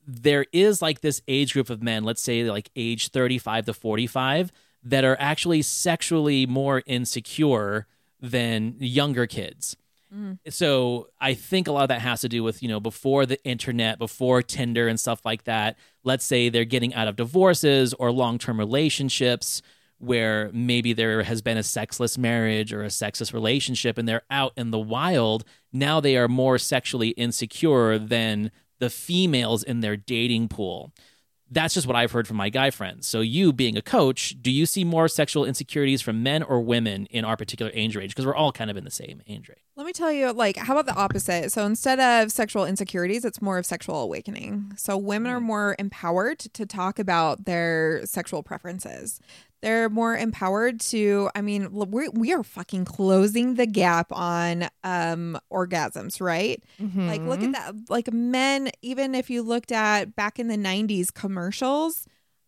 there is like this age group of men, let's say like age thirty-five to forty-five, that are actually sexually more insecure than younger kids. Mm. So I think a lot of that has to do with, you know, before the internet, before Tinder and stuff like that, let's say they're getting out of divorces or long-term relationships where maybe there has been a sexless marriage or a sexless relationship and they're out in the wild. Now they are more sexually insecure than the females in their dating pool. That's just what I've heard from my guy friends. So you being a coach, do you see more sexual insecurities from men or women in our particular age range? Because we're all kind of in the same age range. Let me tell you, like, how about the opposite? So instead of sexual insecurities, it's more of sexual awakening. So women are more empowered to talk about their sexual preferences. They're more empowered to, I mean, we we are fucking closing the gap on um, orgasms, right? Mm-hmm. Like, look at that. Like, men, even if you looked at back in the nineties commercials,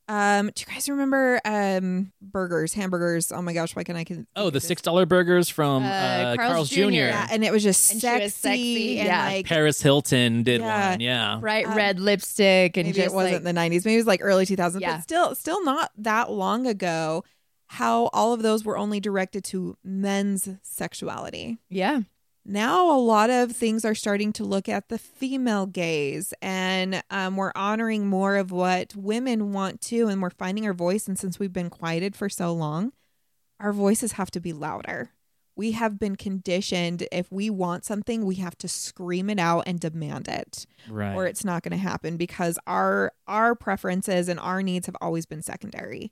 um, do you guys remember um, burgers, hamburgers? Oh my gosh, why can't I? Can, oh, the six dollar burgers from uh, uh, Carl's, Carl's Junior Yeah, and it was just and sexy. Was sexy and yeah. Like, Paris Hilton did yeah. one. Yeah. Bright um, red lipstick. And maybe just it wasn't like, the nineties. Maybe it was like early two thousands. Yeah. But still, still not that long ago, how all of those were only directed to men's sexuality. Yeah. Now a lot of things are starting to look at the female gaze, and um, we're honoring more of what women want to, and we're finding our voice. And since we've been quieted for so long, our voices have to be louder. We have been conditioned. If we want something, we have to scream it out and demand it, right. Or it's not going to happen because our our preferences and our needs have always been secondary.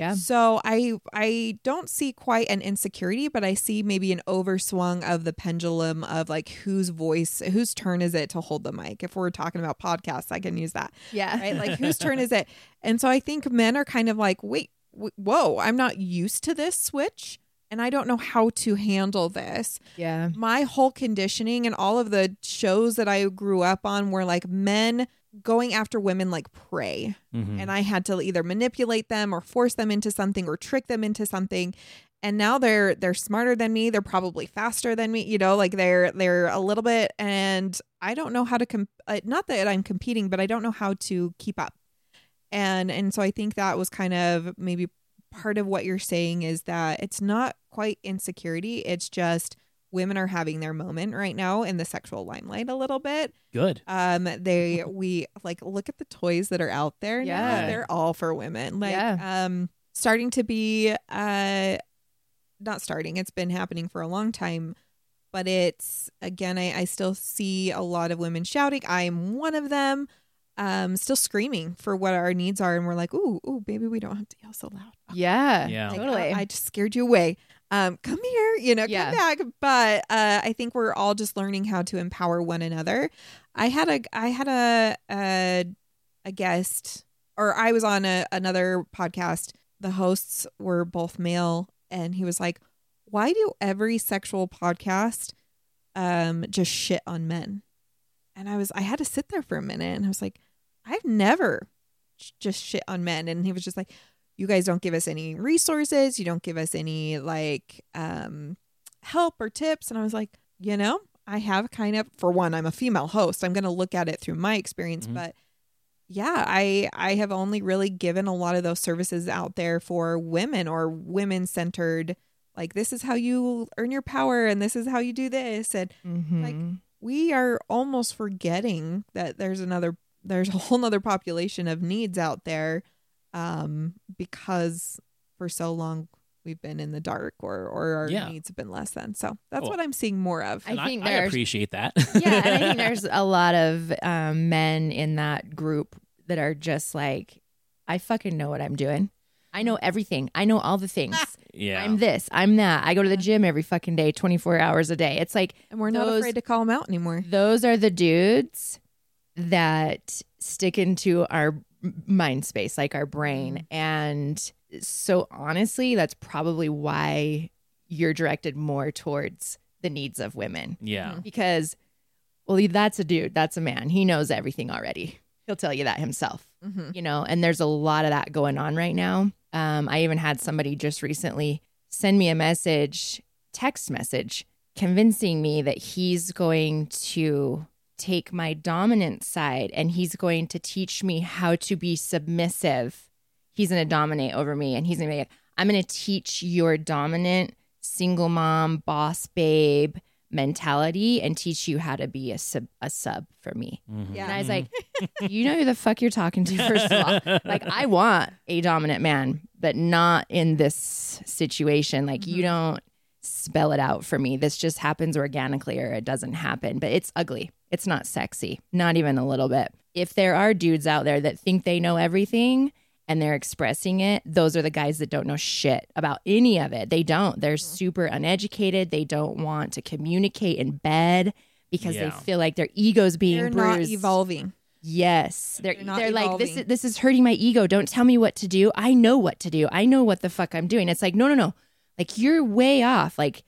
Yeah. So I I don't see quite an insecurity, but I see maybe an overswung of the pendulum of like whose voice, whose turn is it to hold the mic? If we're talking about podcasts, I can use that. Yeah. Right? Like whose turn is it? And so I think men are kind of like, wait, w- whoa, I'm not used to this switch. And I don't know how to handle this. Yeah. My whole conditioning and all of the shows that I grew up on were like men going after women like prey. Mm-hmm. And I had to either manipulate them or force them into something or trick them into something. And now they're they're smarter than me. They're probably faster than me. You know, like they're they're a little bit. And I don't know how to comp- uh, not that I'm competing, but I don't know how to keep up. And and so I think that was kind of maybe part of what you're saying is that it's not quite insecurity. It's just women are having their moment right now in the sexual limelight a little bit. Good. Um, they we like look at the toys that are out there. Yeah, now. They're all for women. Like, yeah. um, starting to be uh, not starting. It's been happening for a long time, but it's again. I, I still see a lot of women shouting. I'm one of them. Um, still screaming for what our needs are, and we're like, ooh, ooh, baby, we don't have to yell so loud. Oh. Yeah, yeah, like, totally. Oh, I just scared you away. Um, come here, you know, yeah. come back. But uh, I think we're all just learning how to empower one another. I had a, I had a, a, a guest, or I was on a, another podcast. The hosts were both male, and he was like, "Why do every sexual podcast, um, just shit on men?" And I was, I had to sit there for a minute, and I was like, "I've never sh- just shit on men." And he was just like, "You guys don't give us any resources. You don't give us any like um, help or tips." And I was like, you know, I have kind of, for one, I'm a female host. I'm going to look at it through my experience. Mm-hmm. But yeah, I, I have only really given a lot of those services out there for women or women centered. Like, this is how you earn your power, and this is how you do this. And mm-hmm. like, we are almost forgetting that there's another, there's a whole nother population of needs out there. Um, because for so long we've been in the dark, or, or our yeah. needs have been less than. So that's well, what I'm seeing more of. I think I, I appreciate that. Yeah, and I think there's a lot of um, men in that group that are just like, I fucking know what I'm doing. I know everything. I know all the things. Yeah. I'm this. I'm that. I go to the gym every fucking day, twenty-four hours a day. It's like, and we're those, not afraid to call them out anymore. Those are the dudes that stick into our mind space, like our brain. And so honestly, that's probably why you're directed more towards the needs of women. Yeah. Because, well, that's a dude. That's a man. He knows everything already. He'll tell you that himself, mm-hmm. you know, and there's a lot of that going on right now. Um, I even had somebody just recently send me a message, text message, convincing me that he's going to take my dominant side and he's going to teach me how to be submissive. He's going to dominate over me, and he's going to be like, I'm going to teach your dominant single mom, boss babe mentality and teach you how to be a sub, a sub for me. Mm-hmm. Yeah. And I was like, you know who the fuck you're talking to, first of all. Like, I want a dominant man, but not in this situation. Like, mm-hmm. you don't spell it out for me. This just happens organically, or it doesn't happen. But it's ugly. It's not sexy, not even a little bit. If there are dudes out there that think they know everything and they're expressing it, those are the guys that don't know shit about any of it. They don't. They're super uneducated. They don't want to communicate in bed because yeah. they feel like their ego's being they're bruised. They're not evolving. Yes. They're, they're, not they're evolving. Like, this is, this is hurting my ego. Don't tell me what to do. I know what to do. I know what the fuck I'm doing. It's like, no, no, no. Like, you're way off. Like,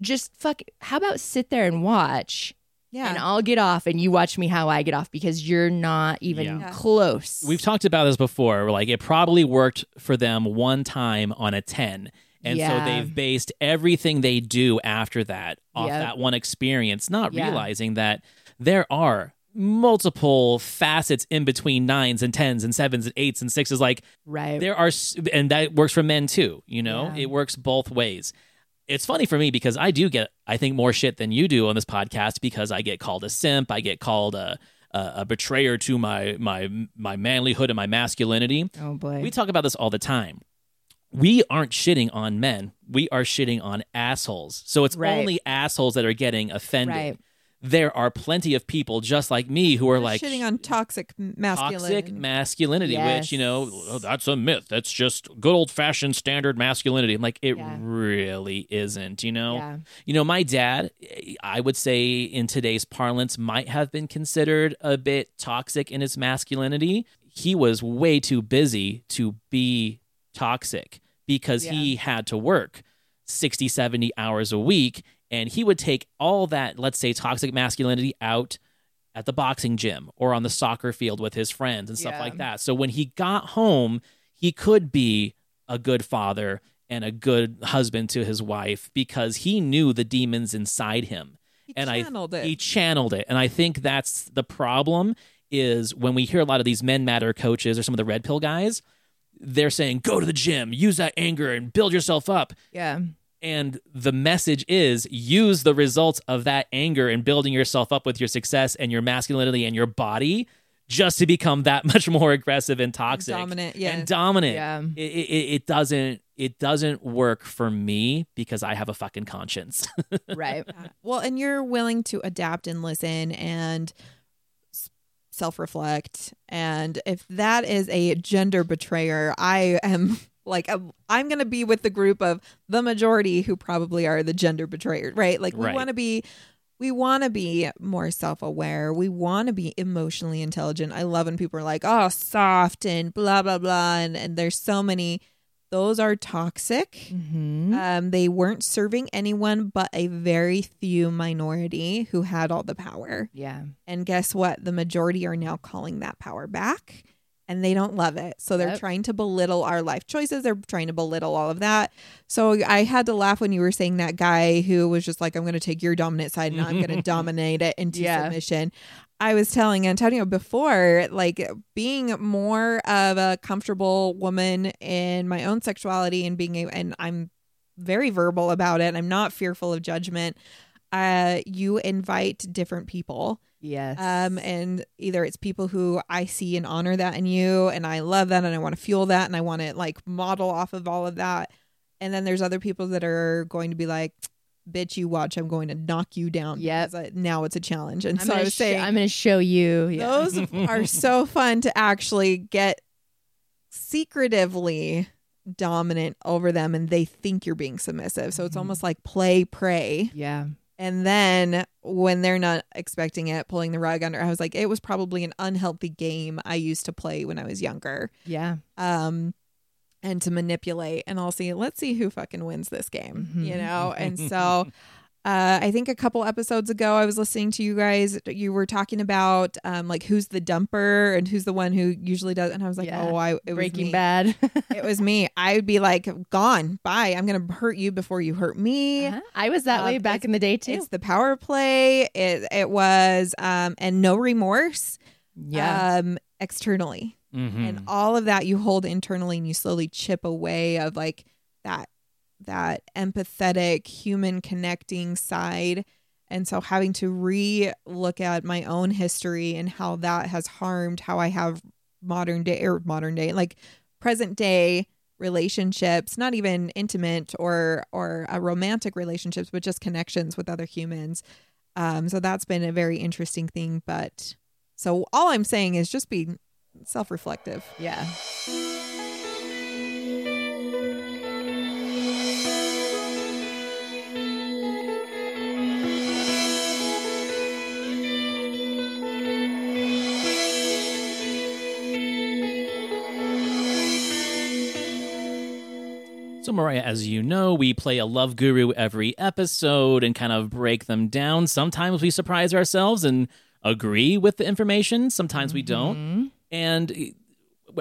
just fuck. How about sit there and watch? Yeah. And I'll get off and you watch me how I get off, because you're not even yeah. close. We've talked about this before. Like, it probably worked for them one time on a ten. And yeah. so they've based everything they do after that off yep. that one experience, not yeah. realizing that there are multiple facets in between nines and tens and sevens and eights and sixes. Like, right. there are, and that works for men too, you know? Yeah. It works both ways. It's funny for me because I do get, I think, more shit than you do on this podcast, because I get called a simp. I get called a a, a betrayer to my my my manlyhood and my masculinity. Oh, boy. We talk about this all the time. We aren't shitting on men. We are shitting on assholes. So it's right. only assholes that are getting offended. Right. there are plenty of people just like me who are like shitting on toxic masculinity. Toxic masculinity, yes. Which, you know, oh, that's a myth. That's just good old-fashioned standard masculinity. I'm like, it yeah. really isn't, you know? Yeah. You know, my dad, I would say in today's parlance, might have been considered a bit toxic in his masculinity. He was way too busy to be toxic because yeah. he had to work sixty, seventy hours a week. And he would take all that, let's say, toxic masculinity out at the boxing gym or on the soccer field with his friends and stuff yeah. like that. So when he got home, he could be a good father and a good husband to his wife because he knew the demons inside him. He and channeled I, it. He channeled it. And I think that's the problem is when we hear a lot of these Men Matter coaches or some of the red pill guys, they're saying, go to the gym, use that anger and build yourself up. Yeah. And the message is use the results of that anger and building yourself up with your success and your masculinity and your body just to become that much more aggressive and toxic. Dominant, yeah. And dominant. Yeah. It, it, it doesn't it doesn't work for me because I have a fucking conscience. Right. Well, and you're willing to adapt and listen and self-reflect. And if that is a gender betrayer, I am... Like, I'm going to be with the group of the majority who probably are the gender betrayers, right? Like, we right. want to be we want to be more self-aware. We want to be emotionally intelligent. I love when people are like, oh, soft and blah, blah, blah. And, and there's so many. Those are toxic. Mm-hmm. Um, they weren't serving anyone but a very few minority who had all the power. Yeah. And guess what? The majority are now calling that power back. And they don't love it. So they're yep. trying to belittle our life choices. They're trying to belittle all of that. So I had to laugh when you were saying that guy who was just like, I'm going to take your dominant side and I'm going to dominate it into yeah. submission. I was telling Antonio before, like being more of a comfortable woman in my own sexuality and being, a, and I'm very verbal about it. I'm not fearful of judgment. Uh, you invite different people. Yes. Um, and either it's people who I see and honor that in you and I love that and I want to fuel that and I want to like model off of all of that. And then there's other people that are going to be like, bitch, you watch, I'm going to knock you down. Yeah. Now it's a challenge. And I'm so I was sh- saying, I'm going to show you. Yeah. Those are so fun to actually get secretively dominant over them and they think you're being submissive. So it's mm-hmm. almost like play, prey. Yeah. And then when they're not expecting it, pulling the rug under, I was like, it was probably an unhealthy game I used to play when I was younger. Yeah. Um, and to manipulate and I'll see, let's see who fucking wins this game, mm-hmm. you know? And so uh, I think a couple episodes ago, I was listening to you guys. You were talking about um, like who's the dumper and who's the one who usually does. And I was like, yeah. oh, I, it Breaking was me. Bad. It was me. I'd be like, gone. Bye. I'm going to hurt you before you hurt me. Uh-huh. I was that um, way back in the day, too. It's the power play. It, it was um, and no remorse. Yeah. Um, externally. Mm-hmm. And all of that you hold internally and you slowly chip away of like that. that empathetic human connecting side. And so having to re-look at my own history and how that has harmed how I have modern day or modern day, like present day relationships, not even intimate or, or a romantic relationships, but just connections with other humans. Um, so that's been a very interesting thing. But so all I'm saying is just be self-reflective. Yeah. So, Mariah, as you know, we play a love guru every episode and kind of break them down. Sometimes we surprise ourselves and agree with the information. Sometimes mm-hmm. we don't. And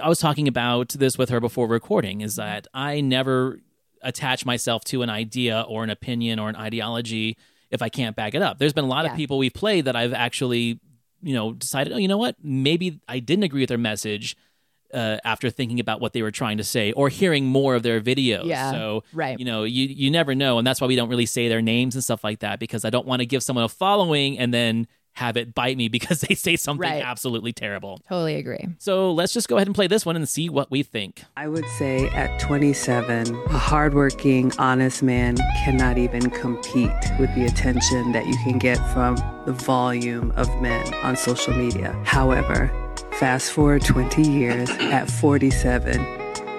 I was talking about this with her before recording, is that I never attach myself to an idea or an opinion or an ideology if I can't back it up. There's been a lot yeah. of people we've played that I've actually, you know, decided, oh, you know what? Maybe I didn't agree with their message. Uh, after thinking about what they were trying to say or hearing more of their videos. Yeah, so, right. you know, you, you never know. And that's why we don't really say their names and stuff like that, because I don't want to give someone a following and then have it bite me because they say something right. absolutely terrible. Totally agree. So let's just go ahead and play this one and see what we think. I would say at twenty-seven, a hardworking, honest man cannot even compete with the attention that you can get from the volume of men on social media. However, fast forward twenty years, at forty-seven,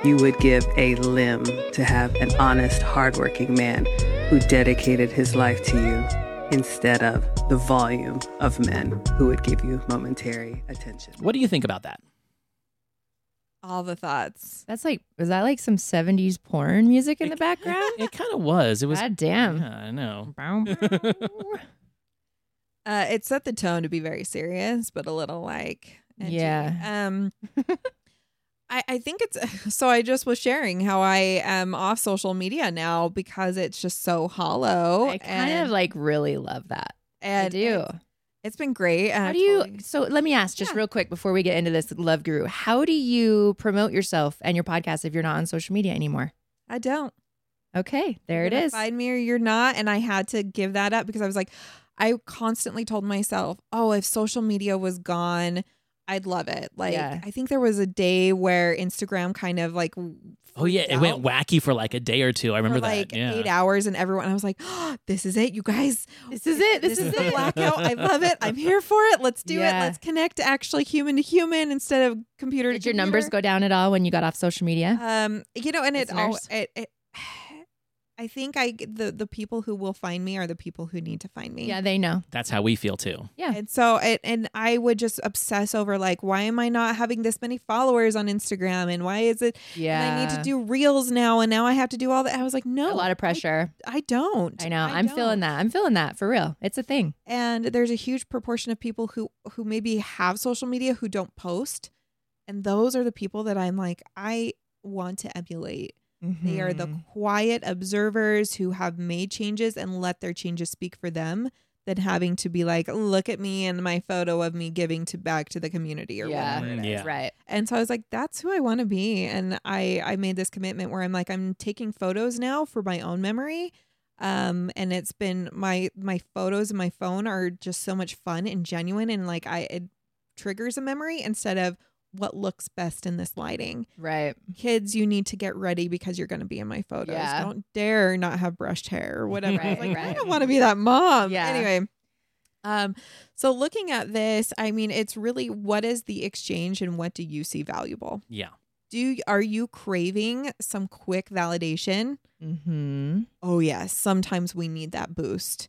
you would give a limb to have an honest, hardworking man who dedicated his life to you, instead of the volume of men who would give you momentary attention. What do you think about that? All the thoughts. That's like, was that like some seventies porn music in it, the background? It, it kind of was. It was. God damn. Yeah, I know. uh, it set the tone to be very serious, but a little like. Yeah. Um. I, I think it's, so I just was sharing how I am off social media now because it's just so hollow. I kind and, of like really love that. And I do. It's, it's been great. How do you, totally, so let me ask just yeah. real quick before we get into this, Love Guru, how do you promote yourself and your podcast if you're not on social media anymore? I don't. Okay, there it is. Find me or you're not. And I had to give that up because I was like, I constantly told myself, oh, if social media was gone, I'd love it. Like, yeah. I think there was a day where Instagram kind of like. Oh, yeah. Out. It went wacky for like a day or two. I remember for, like, that. Yeah. Eight hours and everyone. I was like, oh, this is it, you guys. This is it. This, this is, is it. Blackout. I love it. I'm here for it. Let's do yeah. it. Let's connect actually human to human instead of computer to computer. Did your numbers go down at all when you got off social media? Um, You know, and it, all, it, it I think I the, the people who will find me are the people who need to find me. Yeah, they know. That's how we feel too. Yeah. And so it, and I would just obsess over like, why am I not having this many followers on Instagram? And why is it? Yeah. And I need to do reels now. And now I have to do all that. I was like, no. A lot of pressure. I, I don't. I know. I I'm don't. feeling that. I'm feeling that for real. It's a thing. And there's a huge proportion of people who, who maybe have social media who don't post. And those are the people that I'm like, I want to emulate. Mm-hmm. They are the quiet observers who have made changes and let their changes speak for them than having to be like, look at me and my photo of me giving to back to the community or yeah. whatever it yeah. is. Right. And so I was like, that's who I want to be. And I, I made this commitment where I'm like, I'm taking photos now for my own memory. Um, and it's been my, my photos and my phone are just so much fun and genuine. And like, I, it triggers a memory instead of, what looks best in this lighting. Right. Kids, you need to get ready because you're going to be in my photos. Yeah. Don't dare not have brushed hair or whatever. Right, like, right. I don't want to be that mom. Yeah. Anyway. Um, so looking at this, I mean, it's really, what is the exchange and what do you see valuable? Yeah. Do Are you craving some quick validation? Mm-hmm. Oh, yes. Sometimes we need that boost.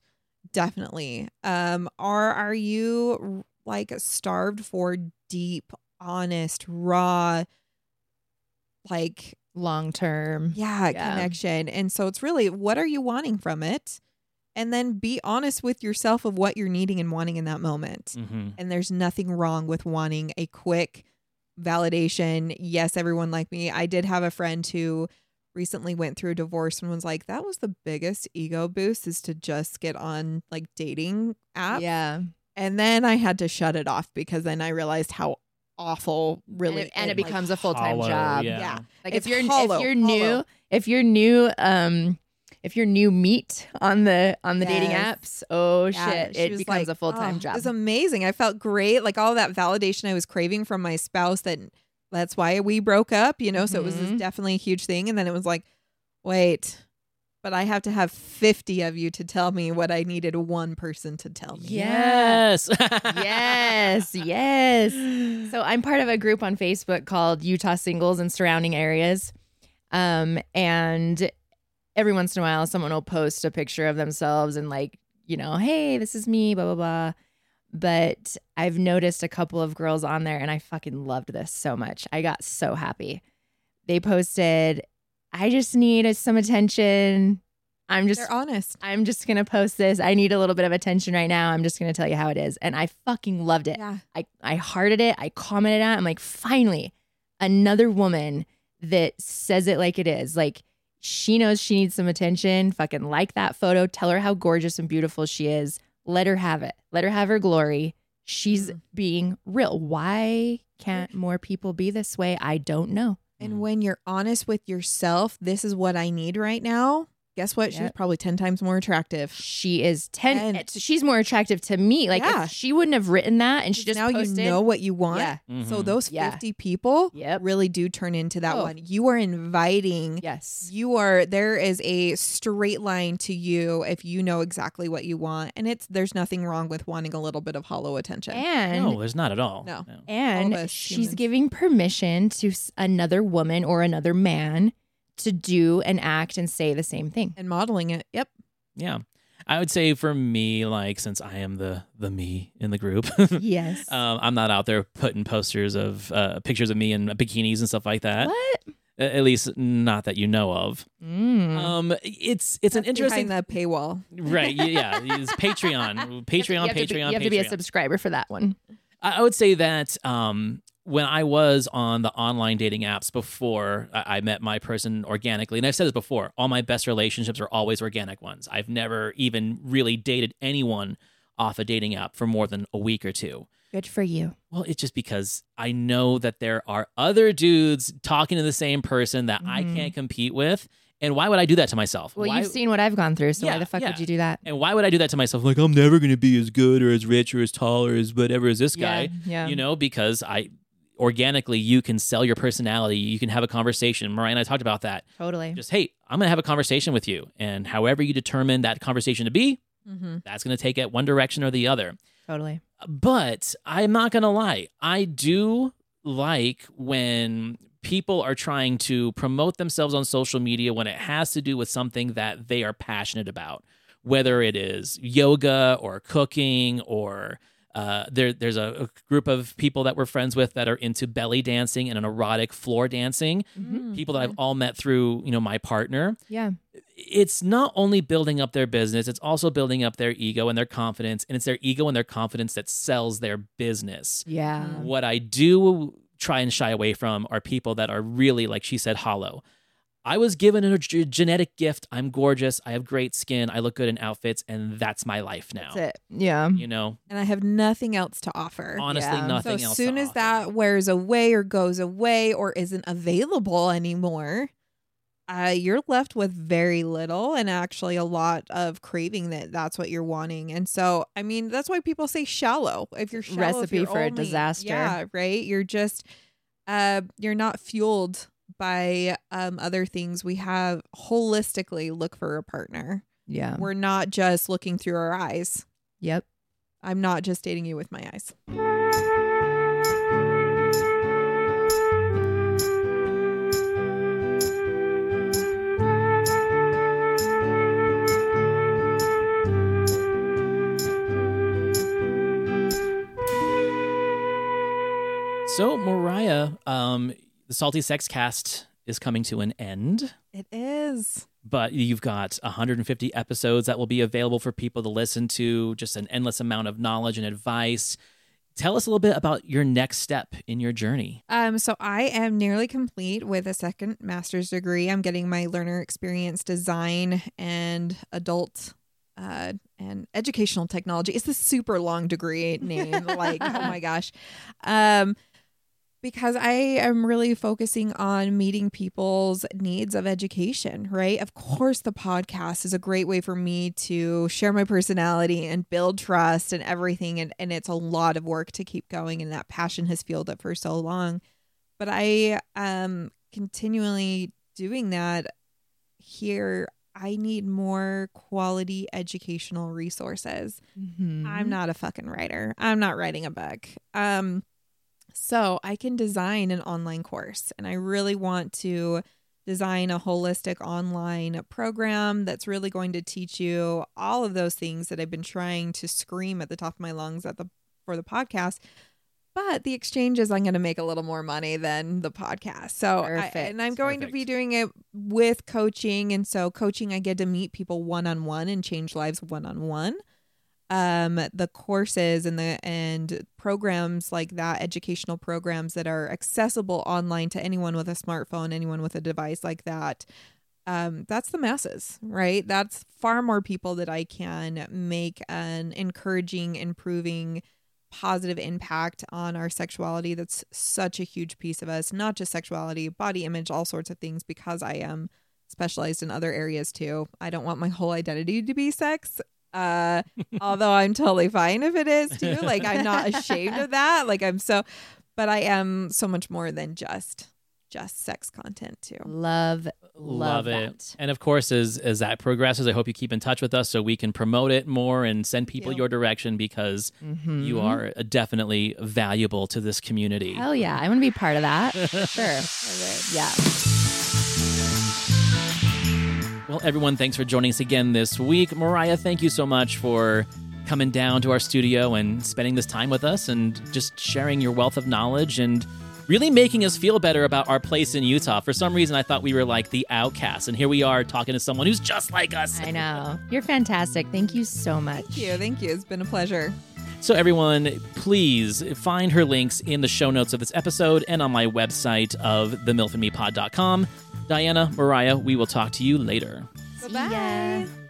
Definitely. Um, or are you like starved for deep, honest, raw, like long-term yeah, yeah connection? And so it's really, what are you wanting from it? And then be honest with yourself of what you're needing and wanting in that moment. Mm-hmm. And there's nothing wrong with wanting a quick validation. Yes, everyone like me. I did have a friend who recently went through a divorce and was like, that was the biggest ego boost, is to just get on like dating apps. Yeah. And then I had to shut it off because then I realized how awful, really, and it, and it like becomes a full-time hollow, job. Yeah, yeah. Like it's if you're hollow, if you're new, hollow. if you're new, um, if you're new meat on the on the yes. dating apps, oh yeah, shit, it becomes like, a full-time oh, job. It was amazing. I felt great, like all that validation I was craving from my spouse. That that's why we broke up, you know. Mm-hmm. So it was definitely a huge thing. And then it was like, wait. But I have to have fifty of you to tell me what I needed one person to tell me. Yes. yes. Yes. So I'm part of a group on Facebook called Utah Singles and Surrounding Areas. Um, and every once in a while, someone will post a picture of themselves and like, you know, hey, this is me, blah, blah, blah. But I've noticed a couple of girls on there and I fucking loved this so much. I got so happy. They posted, I just need some attention. I'm just They're honest. I'm just going to post this. I need a little bit of attention right now. I'm just going to tell you how it is. And I fucking loved it. Yeah. I, I hearted it. I commented on it. I'm like, finally, another woman that says it like it is. Like, she knows she needs some attention. Fucking like that photo. Tell her how gorgeous and beautiful she is. Let her have it. Let her have her glory. She's mm. being real. Why can't more people be this way? I don't know. And when you're honest with yourself, this is what I need right now. Guess what? Yep. She's probably ten times more attractive. She is ten. ten. She's more attractive to me. Like, yeah. if she wouldn't have written that and she just now posted. You know what you want. Yeah. Mm-hmm. So those yeah. fifty people yep. really do turn into that oh. one. You are inviting. Yes. You are. There is a straight line to you if you know exactly what you want. And it's there's nothing wrong with wanting a little bit of hollow attention. And no, there's not at all. No. no. And all she's humans. Giving permission to another woman or another man to do and act and say the same thing. And modeling it. Yep. Yeah. I would say for me, like, since I am the the me in the group. Yes. um, I'm not out there putting posters of uh, pictures of me in bikinis and stuff like that. What? At least not that you know of. Mm. Um, it's it's That's an interesting... behind the paywall. Right. Yeah. It's Patreon. Patreon, Patreon, You have, Patreon, to, be, you have Patreon. to be a subscriber for that one. I, I would say that... Um, when I was on the online dating apps before I met my person organically, and I've said this before, all my best relationships are always organic ones. I've never even really dated anyone off a dating app for more than a week or two. Good for you. Well, it's just because I know that there are other dudes talking to the same person that mm-hmm. I can't compete with. And why would I do that to myself? Well, why? You've seen what I've gone through, so yeah, why the fuck yeah. would you do that? And why would I do that to myself? Like, I'm never going to be as good or as rich or as tall or as whatever as this yeah, guy, yeah. you know, because I... Organically, you can sell your personality. You can have a conversation. Mariah and I talked about that. Totally. Just, hey, I'm going to have a conversation with you. And however you determine that conversation to be, mm-hmm. that's going to take it one direction or the other. Totally. But I'm not going to lie. I do like when people are trying to promote themselves on social media when it has to do with something that they are passionate about, whether it is yoga or cooking or... Uh, there, there's a, a group of people that we're friends with that are into belly dancing and an erotic floor dancing. Mm-hmm. People that I've all met through, you know, my partner. Yeah. It's not only building up their business, it's also building up their ego and their confidence. And it's their ego and their confidence that sells their business. Yeah. What I do try and shy away from are people that are really, like she said, hollow. I was given a g- genetic gift. I'm gorgeous. I have great skin. I look good in outfits. And that's my life now. That's it. Yeah. You know? And I have nothing else to offer. Honestly, yeah. nothing so else to offer. As soon as that wears away or goes away or isn't available anymore, uh, you're left with very little and actually a lot of craving that that's what you're wanting. And so, I mean, that's why people say shallow. If you're shallow, Recipe you're for only, a disaster. Yeah, right? You're just, uh, you're not fueled by um other things. We have holistically look for a partner. Yeah. We're not just looking through our eyes. Yep. I'm not just dating you with my eyes. So, Mariah, um the Salty Sex Cast is coming to an end. It is. But you've got one hundred fifty episodes that will be available for people to listen to, just an endless amount of knowledge and advice. Tell us a little bit about your next step in your journey. Um, so I am nearly complete with a second master's degree. I'm getting my learner experience design and adult Uh, and educational technology. It's a super long degree name. Like, oh my gosh. Um Because I am really focusing on meeting people's needs of education, right? Of course, the podcast is a great way for me to share my personality and build trust and everything. And, and it's a lot of work to keep going. And that passion has fueled it for so long. But I am continually doing that here. I need more quality educational resources. Mm-hmm. I'm not a fucking writer. I'm not writing a book. Um. So I can design an online course, and I really want to design a holistic online program that's really going to teach you all of those things that I've been trying to scream at the top of my lungs at the for the podcast. But the exchange is I'm going to make a little more money than the podcast. So I, and I'm going Perfect. to be doing it with coaching. And so coaching, I get to meet people one-on-one and change lives one-on-one. Um, the courses and the and programs like that, educational programs that are accessible online to anyone with a smartphone, anyone with a device like that. Um, that's the masses, right? That's far more people that I can make an encouraging, improving, positive impact on our sexuality. That's such a huge piece of us, not just sexuality, body image, all sorts of things, because I am specialized in other areas too. I don't want my whole identity to be sex. Uh, although I'm totally fine if it is too. Like, I'm not ashamed of that. Like, I'm so, but I am so much more than just, just sex content too. Love, love, love it. That. And of course, as, as that progresses, I hope you keep in touch with us so we can promote it more and send people yeah. your direction, because mm-hmm. you are definitely valuable to this community. Hell yeah. I want to be part of that. Sure. Right. Yeah. Well, everyone, thanks for joining us again this week. Mariah, thank you so much for coming down to our studio and spending this time with us and just sharing your wealth of knowledge and really making us feel better about our place in Utah. For some reason, I thought we were like the outcasts, and here we are talking to someone who's just like us. I know. You're fantastic. Thank you so much. Thank you. Thank you. It's been a pleasure. So everyone, please find her links in the show notes of this episode and on my website of the milf and me pod dot com. Diana, Mariah, we will talk to you later. Bye-bye.